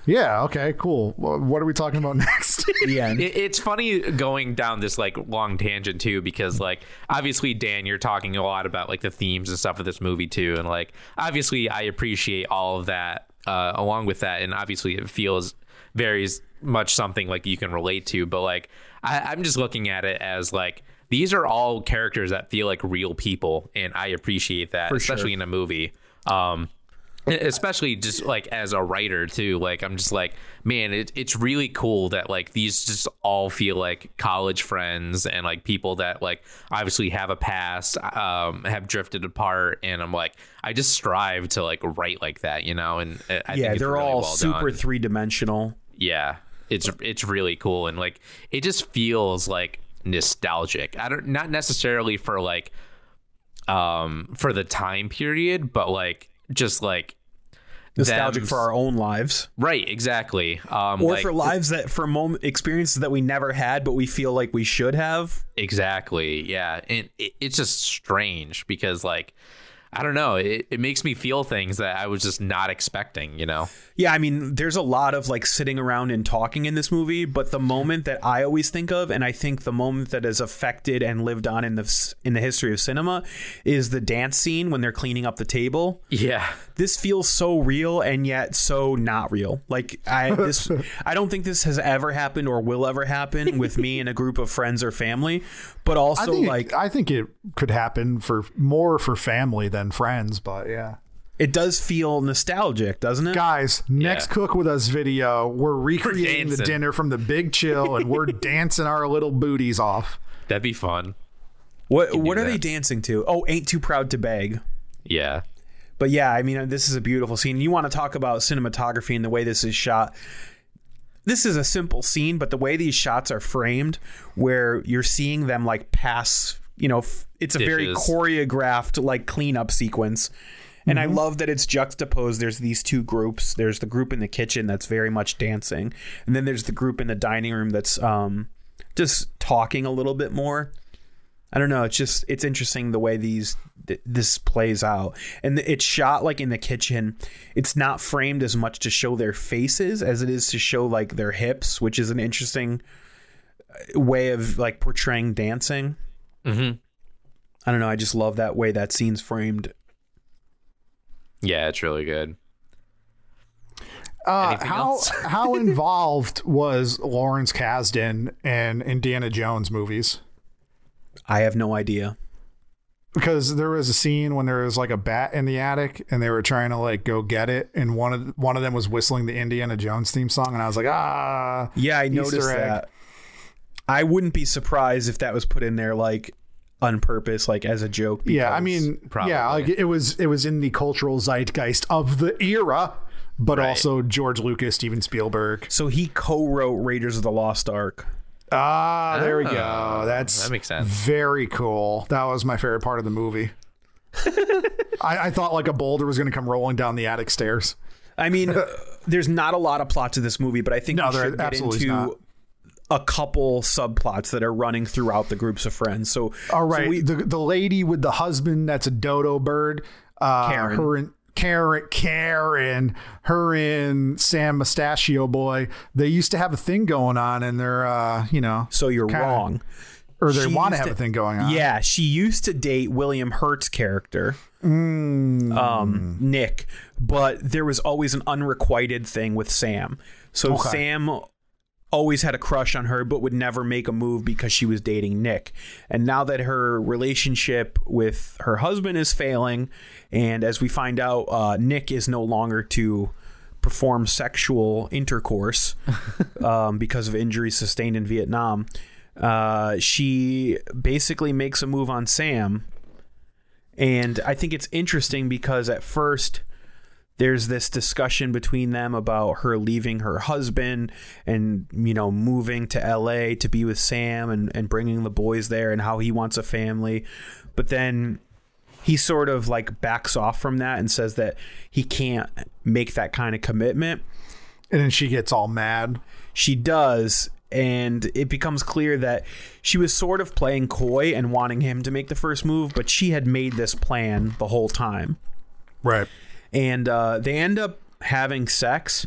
Yeah. Okay, cool. What are we talking about next? Yeah. It's funny going down this like long tangent too, because like, obviously, Dan, you're talking a lot about like the themes and stuff of this movie too. And like, obviously I appreciate all of that along with that. And obviously it feels very much something like you can relate to, but like I'm just looking at it as like these are all characters that feel like real people, and I appreciate that. For especially sure. In a movie, especially just like as a writer too, like I'm just like, man, it's really cool that like these just all feel like college friends and like people that like obviously have a past, have drifted apart, and I'm like, I just strive to like write like that, you know? And I think they're really all well super done. Three-dimensional. Yeah, it's really cool, and like it just feels like nostalgic. Not necessarily for like for the time period, but like just like nostalgic for our own lives, right? Exactly. Or like, for lives that for experiences that we never had, but we feel like we should have. Exactly. Yeah, and it's just strange because like. I don't know. It makes me feel things that I was just not expecting, you know? Yeah, I mean, there's a lot of like sitting around and talking in this movie, but the moment that I always think of, and I think the moment that has affected and lived on in the history of cinema, is the dance scene when they're cleaning up the table. Yeah. This feels so real and yet so not real. Like I don't think this has ever happened or will ever happen with me and a group of friends or family, but also I think it could happen for family than friends, but yeah, it does feel nostalgic, doesn't it, guys? Next Cook With Us video, we're recreating the dinner from The Big Chill, and we're dancing our little booties off. That'd be fun. What are they dancing to? Oh, Ain't Too Proud to Beg. Yeah, but yeah, I mean, this is a beautiful scene. You want to talk about cinematography and the way this is shot. This is a simple scene, but the way these shots are framed, where you're seeing them like pass, you know, it's a dishes. Very choreographed like cleanup sequence. And I love that it's juxtaposed. There's these two groups. There's the group in the kitchen that's very much dancing. And then there's the group in the dining room that's just talking a little bit more. I don't know. It's just it's interesting the way this plays out. And it's shot like in the kitchen. It's not framed as much to show their faces as it is to show like their hips, which is an interesting way of like portraying dancing. Mm-hmm. I don't know. I just love that way that scene's framed. Yeah, it's really good. How involved was Larry Kasdan in Indiana Jones movies? I have no idea. Because there was a scene when there was like a bat in the attic and they were trying to like go get it. And one of them was whistling the Indiana Jones theme song. And I was like, ah, yeah, I noticed that. I wouldn't be surprised if that was put in there like on purpose, like as a joke. Yeah, I mean, probably. Yeah, like it was in the cultural zeitgeist of the era, but also George Lucas, Steven Spielberg. So he co-wrote Raiders of the Lost Ark. Ah, there we go. That makes sense. Very cool. That was my favorite part of the movie. I thought like a boulder was going to come rolling down the attic stairs. I mean, there's not a lot of plot to this movie, but I think we should get into a couple subplots that are running throughout the groups of friends. So, all right, so the lady with the husband that's a dodo bird, Karen. Her and Sam Mustachio Boy, they used to have a thing going on, and they're so you're wrong. Or they want to have a thing going on. Yeah, she used to date William Hurt's character, Nick, but there was always an unrequited thing with Sam. So Sam always had a crush on her, but would never make a move because she was dating Nick. And now that her relationship with her husband is failing, and as we find out, Nick is no longer to perform sexual intercourse because of injuries sustained in Vietnam, she basically makes a move on Sam. And I think it's interesting because at first there's this discussion between them about her leaving her husband and, moving to L.A. to be with Sam and bringing the boys there and how he wants a family. But then he sort of like backs off from that and says that he can't make that kind of commitment. And then she gets all mad. She does. And it becomes clear that she was sort of playing coy and wanting him to make the first move, but she had made this plan the whole time. Right. And they end up having sex,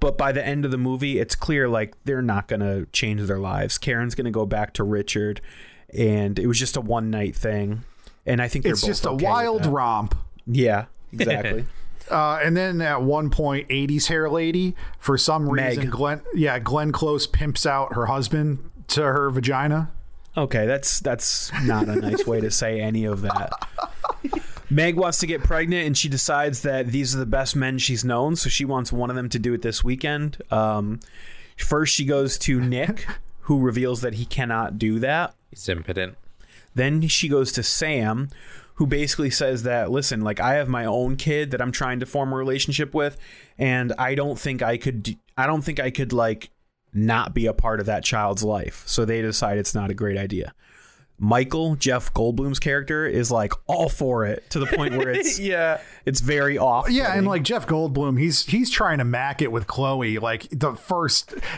but by the end of the movie, it's clear like they're not going to change their lives. Karen's going to go back to Richard, and it was just a one night thing. And I think it's just a wild romp. Yeah, exactly. And then at one point, 80s hair lady, for some reason, Glenn Close pimps out her husband to her vagina. Okay, that's not a nice way to say any of that. Meg wants to get pregnant, and she decides that these are the best men she's known, so she wants one of them to do it this weekend. First, she goes to Nick, who reveals that he cannot do that. He's impotent. Then she goes to Sam, who basically says that, listen, like, I have my own kid that I'm trying to form a relationship with, and I don't think I could like not be a part of that child's life. So they decide it's not a great idea. Michael, Jeff Goldblum's character, is like all for it to the point where it's it's very off. Yeah, and like Jeff Goldblum, he's trying to mack it with Chloe. Like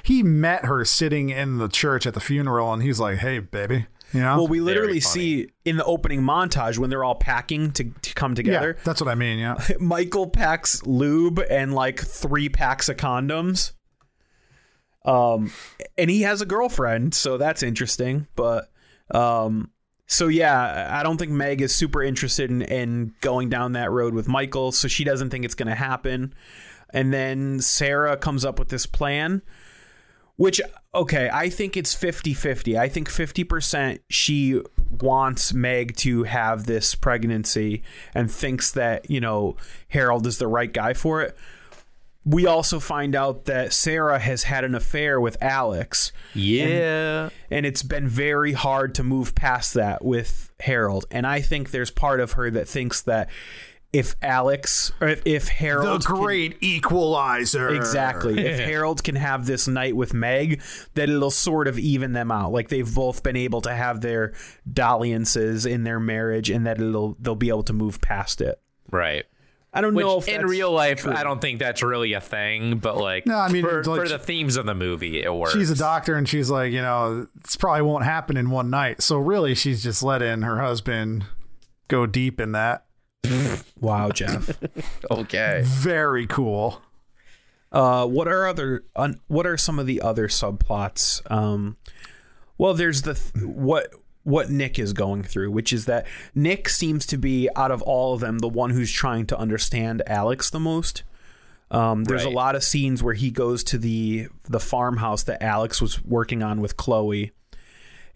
he met her sitting in the church at the funeral, and he's like, "Hey, baby." Well, we literally see in the opening montage when they're all packing to come together. Yeah, that's what I mean. Yeah, Michael packs lube and like 3 packs of condoms. And he has a girlfriend, so that's interesting, but. So yeah, I don't think Meg is super interested in going down that road with Michael, so she doesn't think it's going to happen. And then Sarah comes up with this plan, which, okay, I think it's 50-50. I think 50% she wants Meg to have this pregnancy and thinks that, Harold is the right guy for it. We also find out that Sarah has had an affair with Alex. Yeah. And it's been very hard to move past that with Harold. And I think there's part of her that thinks that if Harold... The great equalizer. Exactly. If Harold can have this night with Meg, that it'll sort of even them out. Like they've both been able to have their dalliances in their marriage and that they'll be able to move past it. Right. I don't know if in real life, true. I don't think that's really a thing, but like, no, I mean, for the themes of the movie, it works. She's a doctor and she's like, this probably won't happen in one night. So really, she's just letting her husband go deep in that. Wow, Jeff. Okay. Very cool. What are some of the other subplots? Well, there's what Nick is going through, which is that Nick seems to be, out of all of them, the one who's trying to understand Alex the most. There's a lot of scenes where he goes to the farmhouse that Alex was working on with Chloe,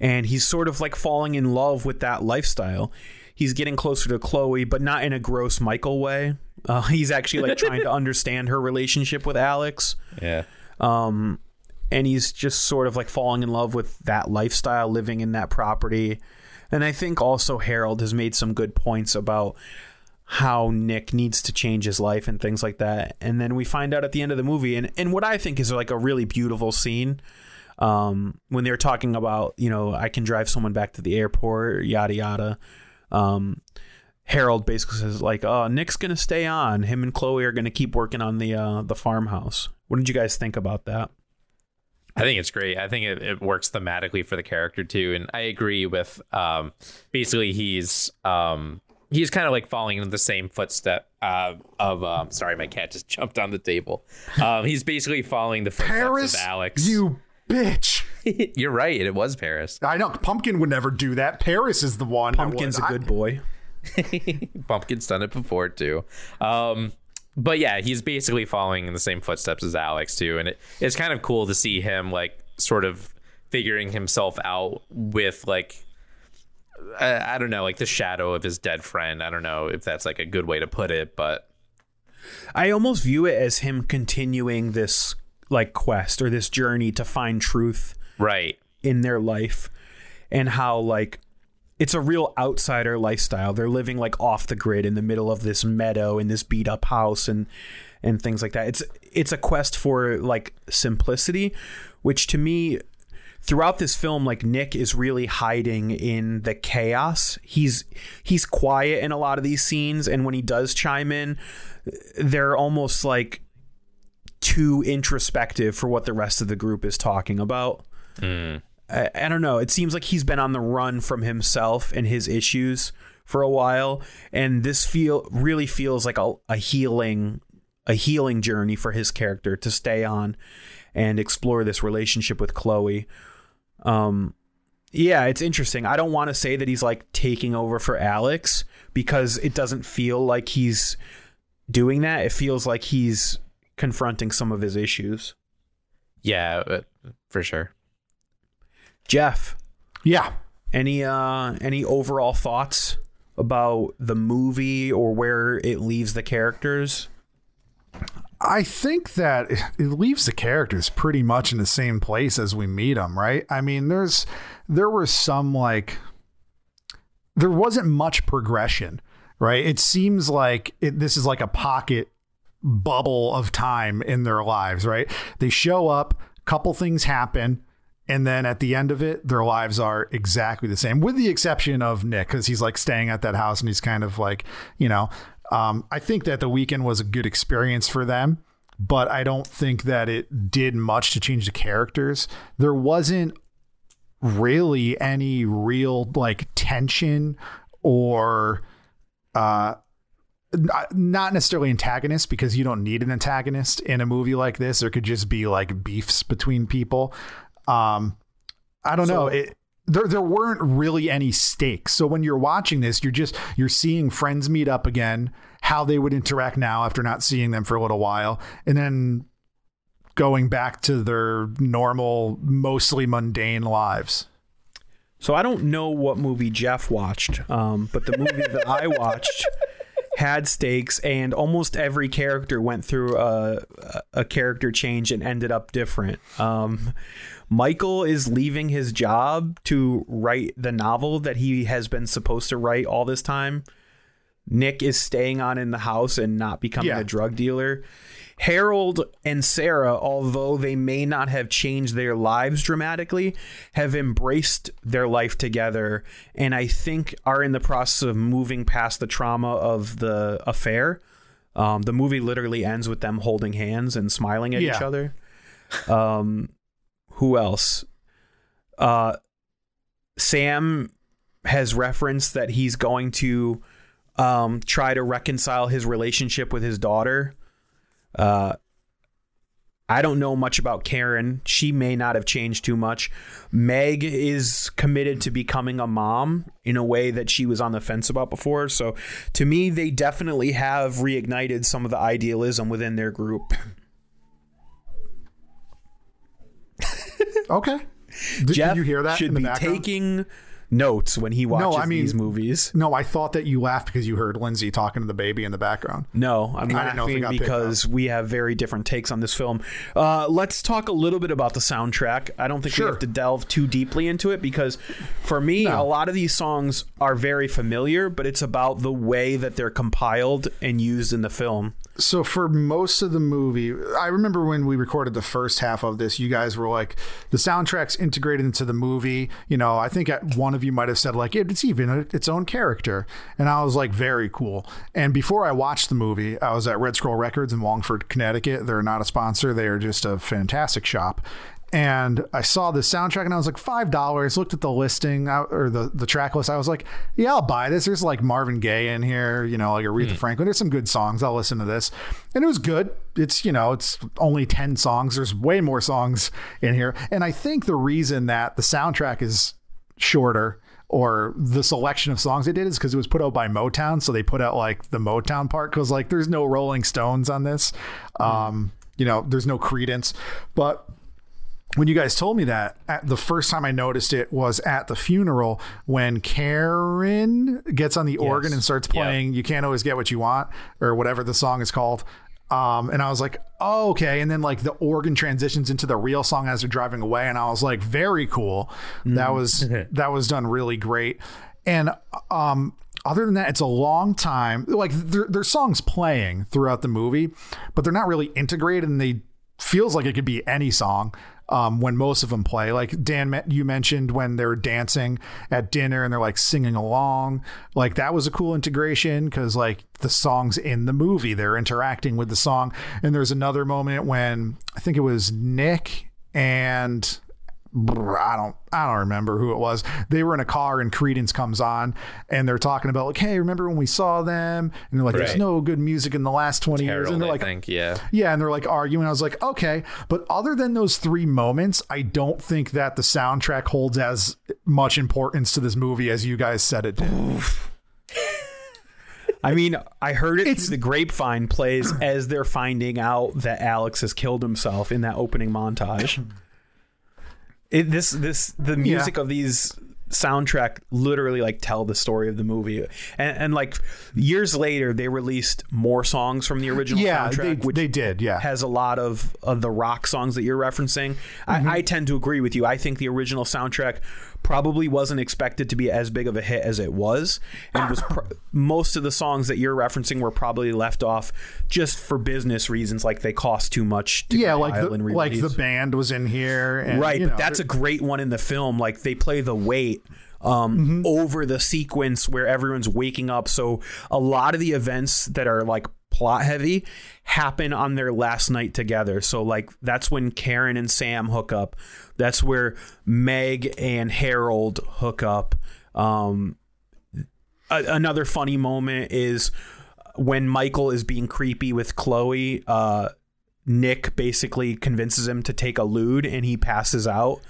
and he's sort of like falling in love with that lifestyle. He's getting closer to Chloe, but not in a gross Michael way. He's actually like trying to understand her relationship with Alex. Yeah. And he's just sort of like falling in love with that lifestyle, living in that property. And I think also Harold has made some good points about how Nick needs to change his life and things like that. And then we find out at the end of the movie, and what I think is like a really beautiful scene, when they're talking about, you know, I can drive someone back to the airport, yada, yada. Harold basically says like, oh, Nick's going to stay on. Him and Chloe are going to keep working on the farmhouse. What did you guys think about that? I think it's great. I think it works thematically for the character too. And I agree with, basically he's kind of like falling in the same footstep of, sorry, my cat just jumped on the table. He's basically following the footsteps of Alex. You bitch. You're right. It was Paris. I know. Pumpkin would never do that. Paris is the one. Pumpkin's a good boy. Pumpkin's done it before too. But yeah, he's basically following in the same footsteps as Alex too. And it's kind of cool to see him like sort of figuring himself out with like, I don't know, like the shadow of his dead friend. I don't know if that's like a good way to put it, but I almost view it as him continuing this like quest or this journey to find truth right in their life, and how like it's a real outsider lifestyle. They're living like off the grid in the middle of this meadow in this beat up house and things like that. It's a quest for like simplicity, which to me throughout this film, like Nick is really hiding in the chaos. He's quiet in a lot of these scenes, and when he does chime in, they're almost like too introspective for what the rest of the group is talking about. I don't know. It seems like he's been on the run from himself and his issues for a while, and this really feels like a healing journey for his character to stay on and explore this relationship with Chloe. Yeah, it's interesting. I don't want to say that he's like taking over for Alex, because it doesn't feel like he's doing that. It feels like he's confronting some of his issues. Yeah, for sure. Jeff. Yeah. Any overall thoughts about the movie or where it leaves the characters? I think that it leaves the characters pretty much in the same place as we meet them, right? I mean, there wasn't much progression, right? It seems like this is like a pocket bubble of time in their lives, right? They show up, couple things happen, and then at the end of it, their lives are exactly the same, with the exception of Nick, because he's like staying at that house and he's kind of like, you know. I think that the weekend was a good experience for them, but I don't think that it did much to change the characters. There wasn't really any real like tension or not necessarily antagonist, because you don't need an antagonist in a movie like this. There could just be like beefs between people. I don't know. There weren't really any stakes. So when you're watching this, you're seeing friends meet up again, how they would interact now after not seeing them for a little while, and then going back to their normal, mostly mundane lives. So I don't know what movie Jeff watched, but the movie that I watched had stakes, and almost every character went through a character change and ended up different. Michael is leaving his job to write the novel that he has been supposed to write all this time. Nick is staying on in the house and not becoming a drug dealer. Harold and Sarah, although they may not have changed their lives dramatically, have embraced their life together, and I think are in the process of moving past the trauma of the affair. The movie literally ends with them holding hands and smiling at each other. Who else? Sam has referenced that he's going to try to reconcile his relationship with his daughter. I don't know much about Karen. She may not have changed too much. Meg is committed to becoming a mom in a way that she was on the fence about before. So to me, they definitely have reignited some of the idealism within their group. Okay. Jeff, did you hear that should in the be background? Taking notes when he watches these movies. No, I thought that you laughed because you heard Lindsay talking to the baby in the background. No, I'm laughing because we have very different takes on this film. Let's talk a little bit about the soundtrack. I don't think we have to delve too deeply into it because for me, a lot of these songs are very familiar, but it's about the way that they're compiled and used in the film. So for most of the movie, I remember when we recorded the first half of this, you guys were like, the soundtrack's integrated into the movie. You know, I think at one of you might have said like, it's even its own character. And I was like, very cool. And before I watched the movie, I was at Red Scroll Records in Longford, Connecticut. They're not a sponsor. They are just a fantastic shop. And I saw the soundtrack and I was like, $5, looked at the listing or the track list. I was like, yeah, I'll buy this. There's like Marvin Gaye in here, you know, like Aretha Franklin. There's some good songs. I'll listen to this. And it was good. It's, you know, it's only 10 songs. There's way more songs in here. And I think the reason that the soundtrack is shorter or the selection of songs they did is because it was put out by Motown. So they put out like the Motown part because like there's no Rolling Stones on this. You know, there's no Creedence, but when you guys told me that, the first time I noticed it was at the funeral when Karen gets on the organ and starts playing You Can't Always Get What You Want or whatever the song is called. And I was like, oh, okay. And then like the organ transitions into the real song as they're driving away. And I was like, very cool. That was done really great. And other than that, it's a long time. Like there's songs playing throughout the movie, but they're not really integrated and they feels like it could be any song. When most of them play, like Dan, you mentioned when they're dancing at dinner and they're like singing along, like that was a cool integration because like the songs in the movie, they're interacting with the song. And there's another moment when I think it was Nick and I don't remember who it was. They were in a car and Creedence comes on and they're talking about like, hey, remember when we saw them? And they're like, there's no good music in the last 20 years. And they're like, yeah. And they're like arguing. I was like, okay. But other than those three moments, I don't think that the soundtrack holds as much importance to this movie as you guys said it did. I mean, I heard it through the grapevine plays as they're finding out that Alex has killed himself in that opening montage. The music of these soundtrack literally like tell the story of the movie, and like years later they released more songs from the original soundtrack, which they did. Has a lot of the rock songs that you're referencing. I tend to agree with you. I think the original soundtrack probably wasn't expected to be as big of a hit as it was, and was most of the songs that you're referencing were probably left off just for business reasons, like they cost too much to like the band was in here and, but that's a great one in the film, like they play The Wait over the sequence where everyone's waking up. So a lot of the events that are like plot heavy happen on their last night together. So like that's when Karen and Sam hook up. That's where Meg and Harold hook up. Another funny moment is when Michael is being creepy with Chloe. Nick basically convinces him to take a lewd and he passes out.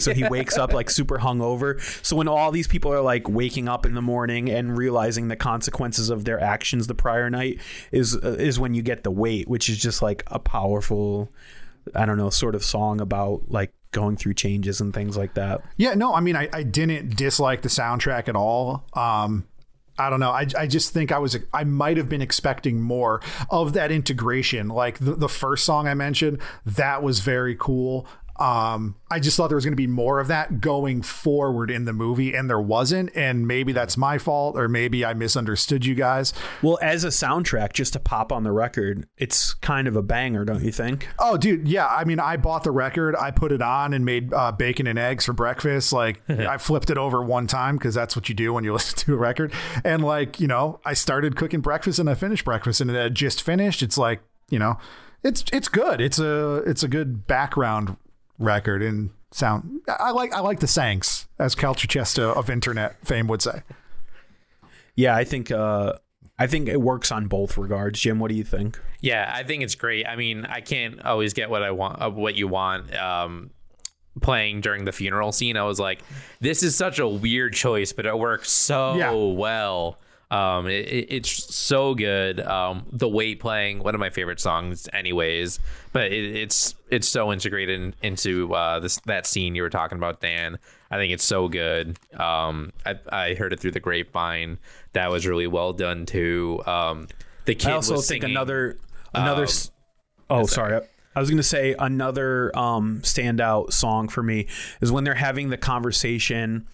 So he wakes up like super hungover. So when all these people are like waking up in the morning and realizing the consequences of their actions the prior night is when you get The Wait, which is just like a powerful, I don't know, sort of song about like going through changes and things like that. Yeah, no, I mean, I didn't dislike the soundtrack at all. I don't know. I just think I might have been expecting more of that integration. Like the first song I mentioned, that was very cool. I just thought there was going to be more of that going forward in the movie, and there wasn't. And maybe that's my fault, or maybe I misunderstood you guys. Well, as a soundtrack, just to pop on the record, it's kind of a banger, don't you think? Oh, dude. Yeah. I mean, I bought the record, I put it on and made bacon and eggs for breakfast. Like I flipped it over one time because that's what you do when you listen to a record. And like, you know, I started cooking breakfast and I finished breakfast and it had just finished. It's like, you know, it's good. It's a good background record and sound. I like the Sanks, as Cal Chesta of internet fame would say. Yeah, I think I think it works on both regards. Jim, what do you think? Yeah, I think it's great. I mean, I can't always get what I want, what you want. Playing during the funeral scene, I was like, this is such a weird choice, but it works so well. It's so good. The way playing one of my favorite songs anyways, but it's so integrated into that scene you were talking about, Dan. I think it's so good. I heard it through the grapevine. That was really well done too. The kid I also was think singing, another I was going to say another standout song for me is when they're having the conversation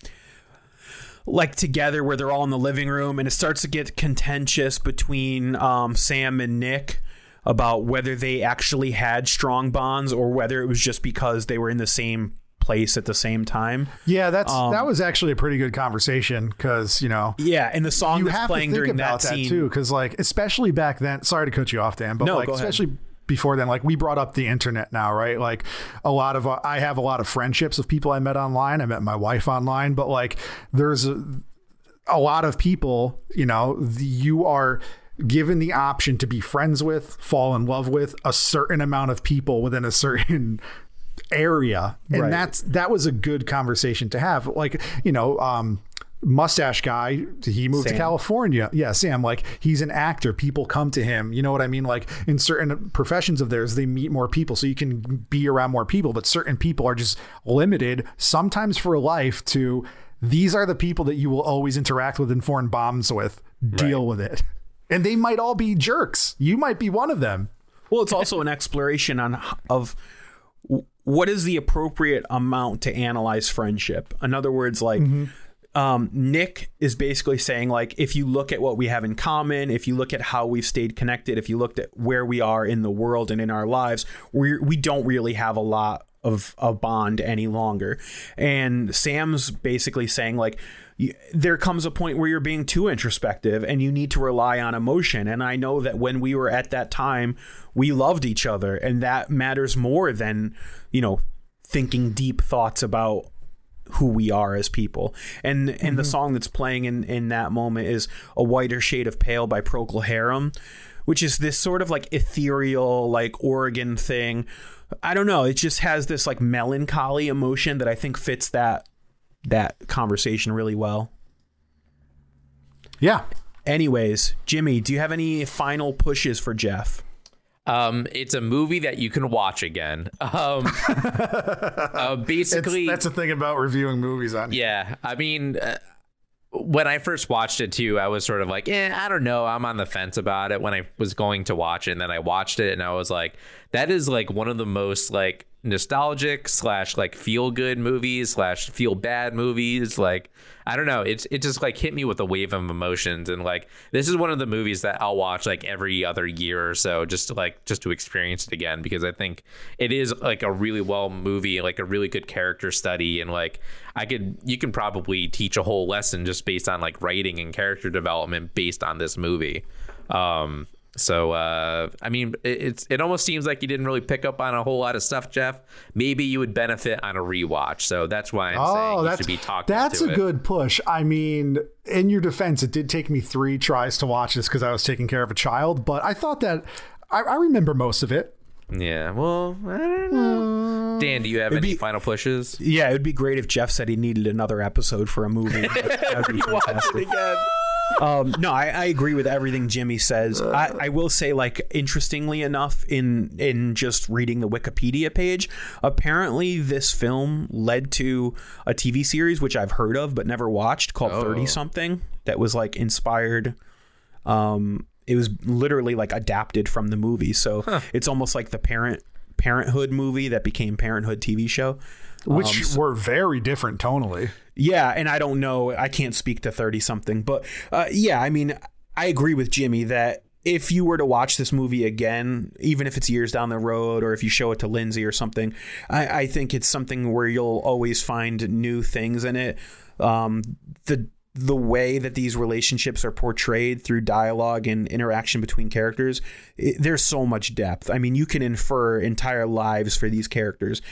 like together where they're all in the living room and it starts to get contentious between Sam and Nick about whether they actually had strong bonds or whether it was just because they were in the same place at the same time. Yeah, that's that was actually a pretty good conversation because, you know, and the song that's playing during that scene too, because like especially back then, sorry to cut you off, Dan, but no, like especially before then, like we brought up the internet now, right? Like a lot of I have a lot of friendships of people I met online. I met my wife online, but like there's a lot of people, you know, you are given the option to be friends with, fall in love with a certain amount of people within a certain area, and that was a good conversation to have. Like, you know, mustache guy, he moved to California. Yeah, Sam, like he's an actor. People come to him. You know what I mean? Like in certain professions of theirs, they meet more people, so you can be around more people. But certain people are just limited sometimes for life to these are the people that you will always interact with and form bonds with. Deal with it. And they might all be jerks. You might be one of them. Well, it's also an exploration of what is the appropriate amount to analyze friendship. In other words, like Nick is basically saying, like, if you look at what we have in common, if you look at how we've stayed connected, if you looked at where we are in the world and in our lives, we don't really have a lot of a bond any longer. And Sam's basically saying, like, there comes a point where you're being too introspective and you need to rely on emotion. And I know that when we were at that time, we loved each other, and that matters more than, you know, thinking deep thoughts about who we are as people. And the song that's playing in that moment is A Whiter Shade of Pale by Procol Harum, which is this sort of like ethereal, like organ thing. I don't know. It just has this like melancholy emotion that I think fits that conversation really well. Yeah. Anyways, Jimmy, do you have any final pushes for Jeff? It's a movie that you can watch again. Basically, that's the thing about reviewing movies on here. Yeah, I mean, when I first watched it too, I was sort of like, I don't know, I'm on the fence about it when I was going to watch it, and then I watched it, and I was like, that is like one of the most like nostalgic / like feel good movies / feel bad movies. Like, I don't know, it just like hit me with a wave of emotions, and like this is one of the movies that I'll watch like every other year or so just to experience it again, because I think it is like a really well movie, like a really good character study, and like you can probably teach a whole lesson just based on like writing and character development based on this movie. So, I mean, it almost seems like you didn't really pick up on a whole lot of stuff, Jeff. Maybe you would benefit on a rewatch. So that's why I'm saying you should be talking about it. That's a good push. I mean, in your defense, it did take me 3 tries to watch this because I was taking care of a child. But I thought that I remember most of it. Yeah, well, I don't know. Dan, do you have any final pushes? Yeah, it would be great if Jeff said he needed another episode for a movie. That would be fantastic. Rewatch it again. No, I agree with everything Jimmy says. I will say, like, interestingly enough, in just reading the Wikipedia page, apparently this film led to a TV series, which I've heard of but never watched, called 30-something, that was like inspired. It was literally like adapted from the movie. So it's almost like the Parenthood movie that became Parenthood TV show. Which were very different tonally. Yeah, and I don't know. I can't speak to 30-something. But, yeah, I mean, I agree with Jimmy that if you were to watch this movie again, even if it's years down the road or if you show it to Lindsay or something, I think it's something where you'll always find new things in it. The way that these relationships are portrayed through dialogue and interaction between characters, there's so much depth. I mean, you can infer entire lives for these characters.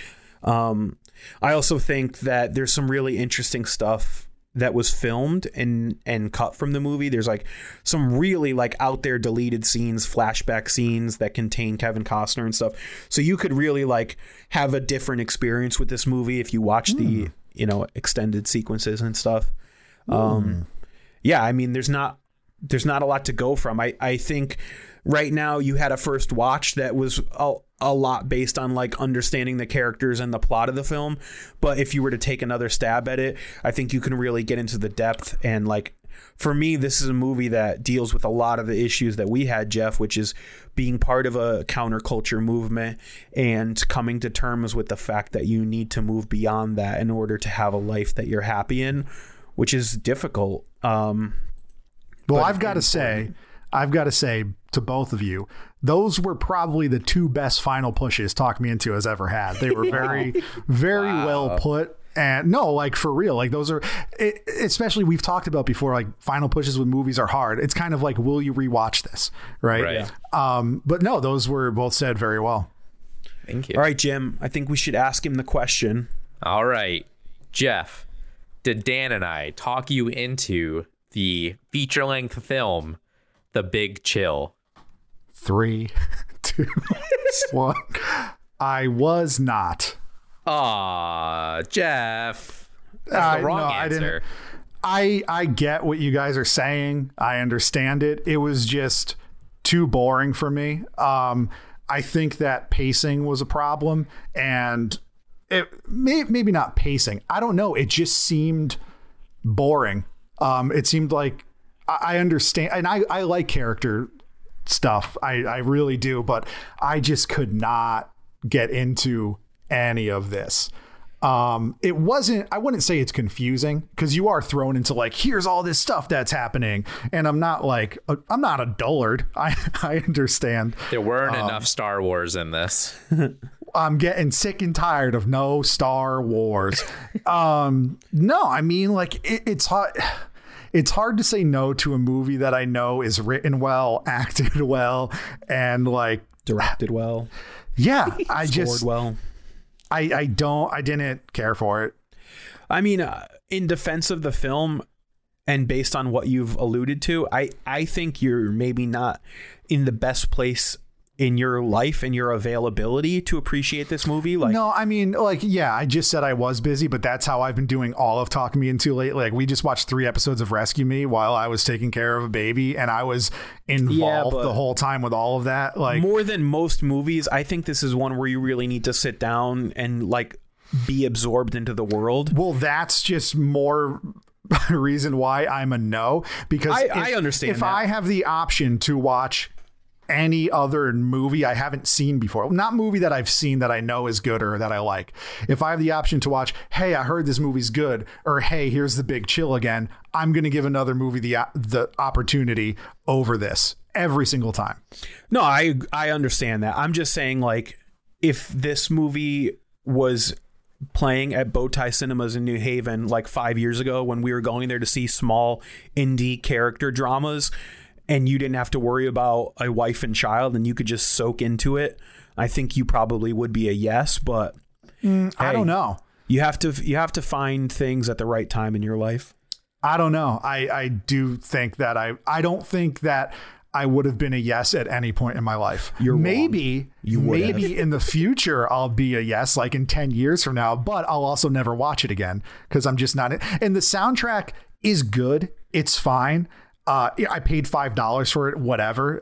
I also think that there's some really interesting stuff that was filmed and cut from the movie. There's like some really like out there deleted scenes, flashback scenes that contain Kevin Costner and stuff. So you could really like have a different experience with this movie if you watch the, you know, extended sequences and stuff. Yeah, I mean, there's not a lot to go from. I think right now you had a first watch that was a lot based on like understanding the characters and the plot of the film. But if you were to take another stab at it, I think you can really get into the depth. And like, for me, this is a movie that deals with a lot of the issues that we had, Jeff, which is being part of a counterculture movement and coming to terms with the fact that you need to move beyond that in order to have a life that you're happy in, which is difficult. Well, I've got to say to both of you, those were probably the two best final pushes Talk Me Into has ever had. They were very, very well put. And no, like for real, like those are, especially we've talked about before, like final pushes with movies are hard. It's kind of like, will you rewatch this? Right. But no, those were both said very well. Thank you. All right, Jim, I think we should ask him the question. All right, Jeff, did Dan and I talk you into the feature-length film, The Big Chill? 3, 2, 1. I was not. Aw, Jeff. That's the wrong answer. I get what you guys are saying. I understand it. It was just too boring for me. I think that pacing was a problem. And it maybe not pacing. I don't know. It just seemed boring. It seemed like I understand, and I like character stuff. I really do, but I just could not get into any of this. It wasn't, I wouldn't say it's confusing, because you are thrown into like, here's all this stuff that's happening. And I'm not a dullard. I understand. There weren't enough Star Wars in this. I'm getting sick and tired of no Star Wars. No, I mean, like it's hot. It's hard to say no to a movie that I know is written well, acted well, and like directed well. Yeah, I just well. I didn't care for it. I mean, in defense of the film and based on what you've alluded to, I think you're maybe not in the best place in your life and your availability to appreciate this movie. Like, no, I mean, like, yeah, I just said I was busy, but that's how I've been doing all of Talk Me Into lately. Like, we just watched 3 episodes of Rescue Me while I was taking care of a baby, and I was involved the whole time with all of that. Like, more than most movies, I think this is one where you really need to sit down and like be absorbed into the world. Well, that's just more reason why I'm a no, because I understand if that. I have the option to watch any other movie I haven't seen before, not movie that I've seen that I know is good or that I like. If I have the option to watch, hey, I heard this movie's good, or hey, here's The Big Chill again, I'm going to give another movie the opportunity over this every single time. No, I understand that. I'm just saying, like, if this movie was playing at Bowtie Cinemas in New Haven like 5 years ago when we were going there to see small indie character dramas, and you didn't have to worry about a wife and child and you could just soak into it, I think you probably would be a yes, but I don't know. You have to find things at the right time in your life. I don't know. I do think that I don't think that I would have been a yes at any point in my life. You're maybe wrong. You would maybe in the future I'll be a yes, like in 10 years from now, but I'll also never watch it again because I'm just not. And the soundtrack is good. It's fine. I paid $5 for it, whatever.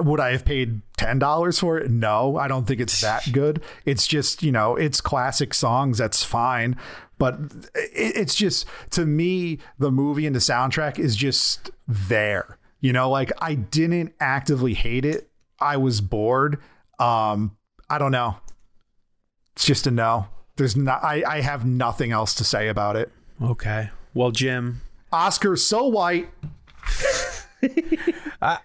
Would I have paid $10 for it? No, I don't think it's that good. It's just, you know, it's classic songs. That's fine. But it's just, to me, the movie and the soundtrack is just there. You know, like I didn't actively hate it. I was bored. I don't know. It's just a no. There's not. I have nothing else to say about it. OK, well, Jim. Oscar so white.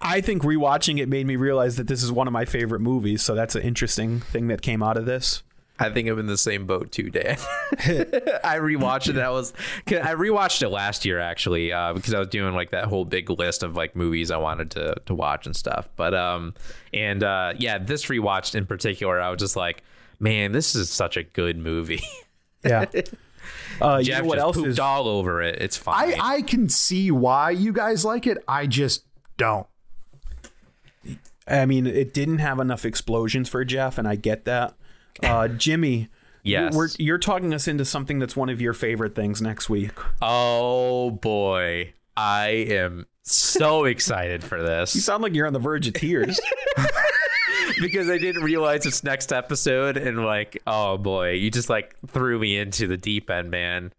I think rewatching it made me realize that this is one of my favorite movies, so that's an interesting thing that came out of this. I think I'm in the same boat too, Dan. I rewatched it last year actually, because I was doing like that whole big list of like movies I wanted to watch and stuff. But yeah, this rewatched in particular, I was just like, man, this is such a good movie. Yeah. Jeff, you know what just else pooped is all over it. It's fine. I can see why you guys like it. I just don't. I mean, it didn't have enough explosions for Jeff, and I get that. Jimmy, yes, you're talking us into something that's one of your favorite things next week. Oh boy, I am so excited for this. You sound like you're on the verge of tears. Because I didn't realize it's next episode, and like, oh boy, you just like threw me into the deep end, man.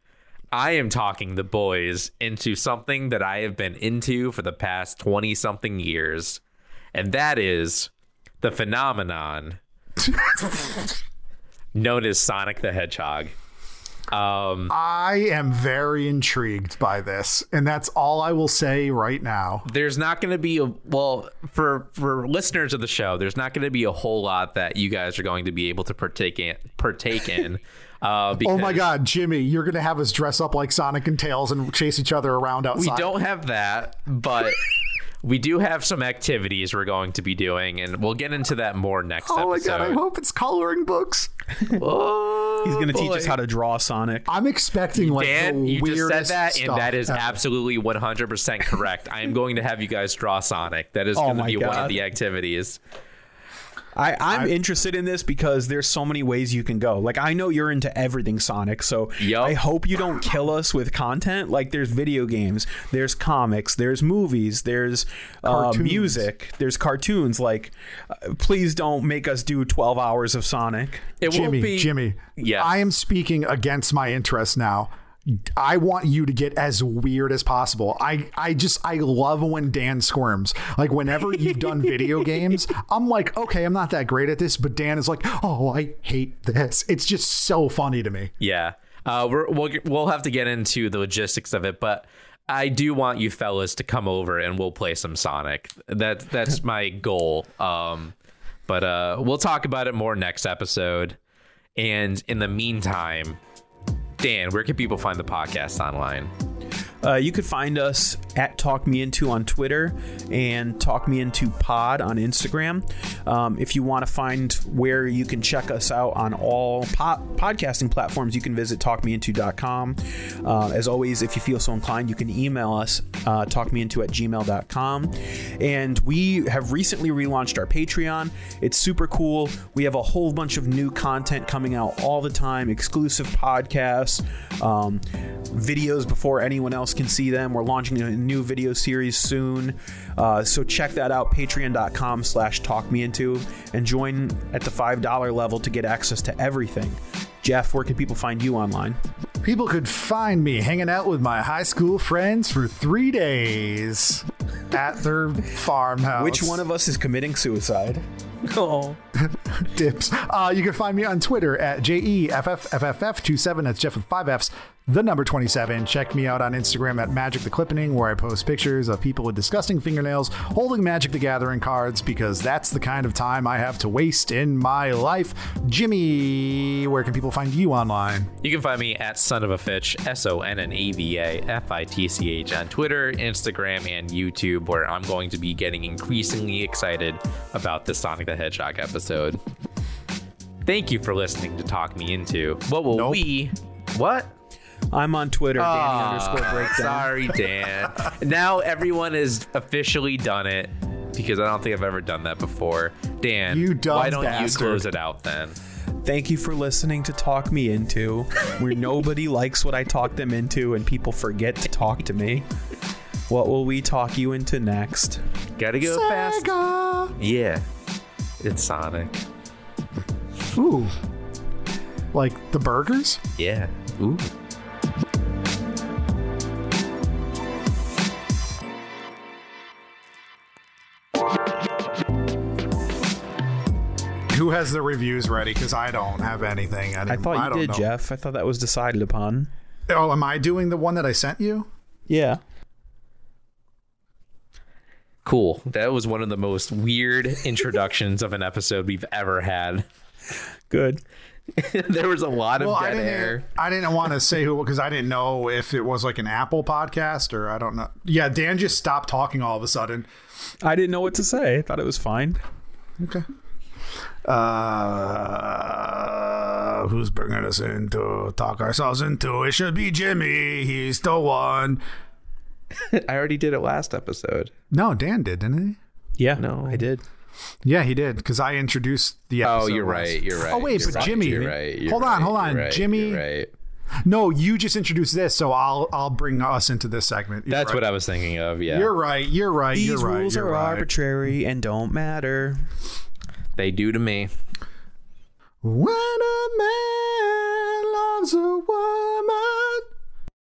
I am talking the boys into something that I have been into for the past 20 something years. And that is the phenomenon known as Sonic the Hedgehog. I am very intrigued by this, and that's all I will say right now. There's not going to be for listeners of the show, there's not going to be a whole lot that you guys are going to be able to partake in. Because, oh my God, Jimmy, you're going to have us dress up like Sonic and Tails and chase each other around outside. We don't have that, but we do have some activities we're going to be doing, and we'll get into that more next episode. Oh my God, I hope it's coloring books. Oh, he's going to teach us how to draw Sonic. I'm expecting like Dan, the weirdest stuff. You just said that, and that is absolutely 100% correct. I am going to have you guys draw Sonic. That is going to be one of the activities. I'm interested in this because there's so many ways you can go. Like, I know you're into everything Sonic, so I hope you don't kill us with content. Like, there's video games, there's comics, there's movies, there's music, there's cartoons. Like, please don't make us do 12 hours of Sonic. Jimmy, yes. I am speaking against my interests now. I want you to get as weird as possible. I love when Dan squirms. Like, whenever you've done video games, I'm like, okay, I'm not that great at this, but Dan is like, oh, I hate this. It's just so funny to me. Yeah, we'll have to get into the logistics of it, but I do want you fellas to come over and we'll play some Sonic. That's my goal. But we'll talk about it more next episode. And in the meantime, Dan, where can people find the podcast online? You could find us at Talk Me Into on Twitter and Talk Me Into Pod on Instagram. If you want to find where you can check us out on all podcasting platforms, you can visit talkmeinto.com. As always, if you feel so inclined, you can email us, talkmeinto@gmail.com. And we have recently relaunched our Patreon. It's super cool. We have a whole bunch of new content coming out all the time, exclusive podcasts, videos before anyone else can see them. We're launching a new video series soon, so check that out, patreon.com/talkmeinto, and join at the $5 level to get access to everything. Jeff, where can people find you online? People could find me hanging out with my high school friends for 3 days at their farmhouse. Which one of us is committing suicide? Oh, dips. You can find me on Twitter at JEFFFFF27. That's Jeff with 5 F's, the number 27. Check me out on Instagram at Magic the Clippening, where I post pictures of people with disgusting fingernails holding Magic the Gathering cards, because that's the kind of time I have to waste in my life. Jimmy, where can people find you online? You can find me at Son of a Fitch, SONNAVAFITCH on Twitter, Instagram, and YouTube, where I'm going to be getting increasingly excited about the Sonic the Hedgehog episode. Thank you for listening to Talk Me Into. What? I'm on Twitter, Danny_breakdown. Sorry, Dan. Now everyone has officially done it, because I don't think I've ever done that before. Dan, why don't you close it out then? Thank you for listening to Talk Me Into, where nobody likes what I talk them into and people forget to talk to me. What will we talk you into next? Gotta go Sega. Fast. Yeah. It's Sonic. Ooh. Like the burgers? Yeah. Ooh. Who has the reviews ready? Because I don't have anything. I thought you did, Jeff. I thought that was decided upon. Oh, am I doing the one that I sent you? Yeah. Cool. That was one of the most weird introductions of an episode we've ever had. Good. There was a lot of dead air. I didn't want to say who, because I didn't know if it was like an Apple podcast or I don't know. Yeah, Dan just stopped talking all of a sudden. I didn't know what to say. I thought it was fine. Okay. who's bringing us into talk ourselves into? It should be Jimmy. He's the one. I already did it last episode. No, Dan did, didn't he? Yeah, no, I did. Yeah, he did, because I introduced the episode. Oh, you're right. You're right. Oh, wait, but Jimmy. Hold on, hold on. Jimmy. No, you just introduced this, so I'll bring us into this segment. That's what I was thinking of, yeah. You're right, you're right, you're right. These rules are arbitrary and don't matter. They do to me. When a man loves a woman.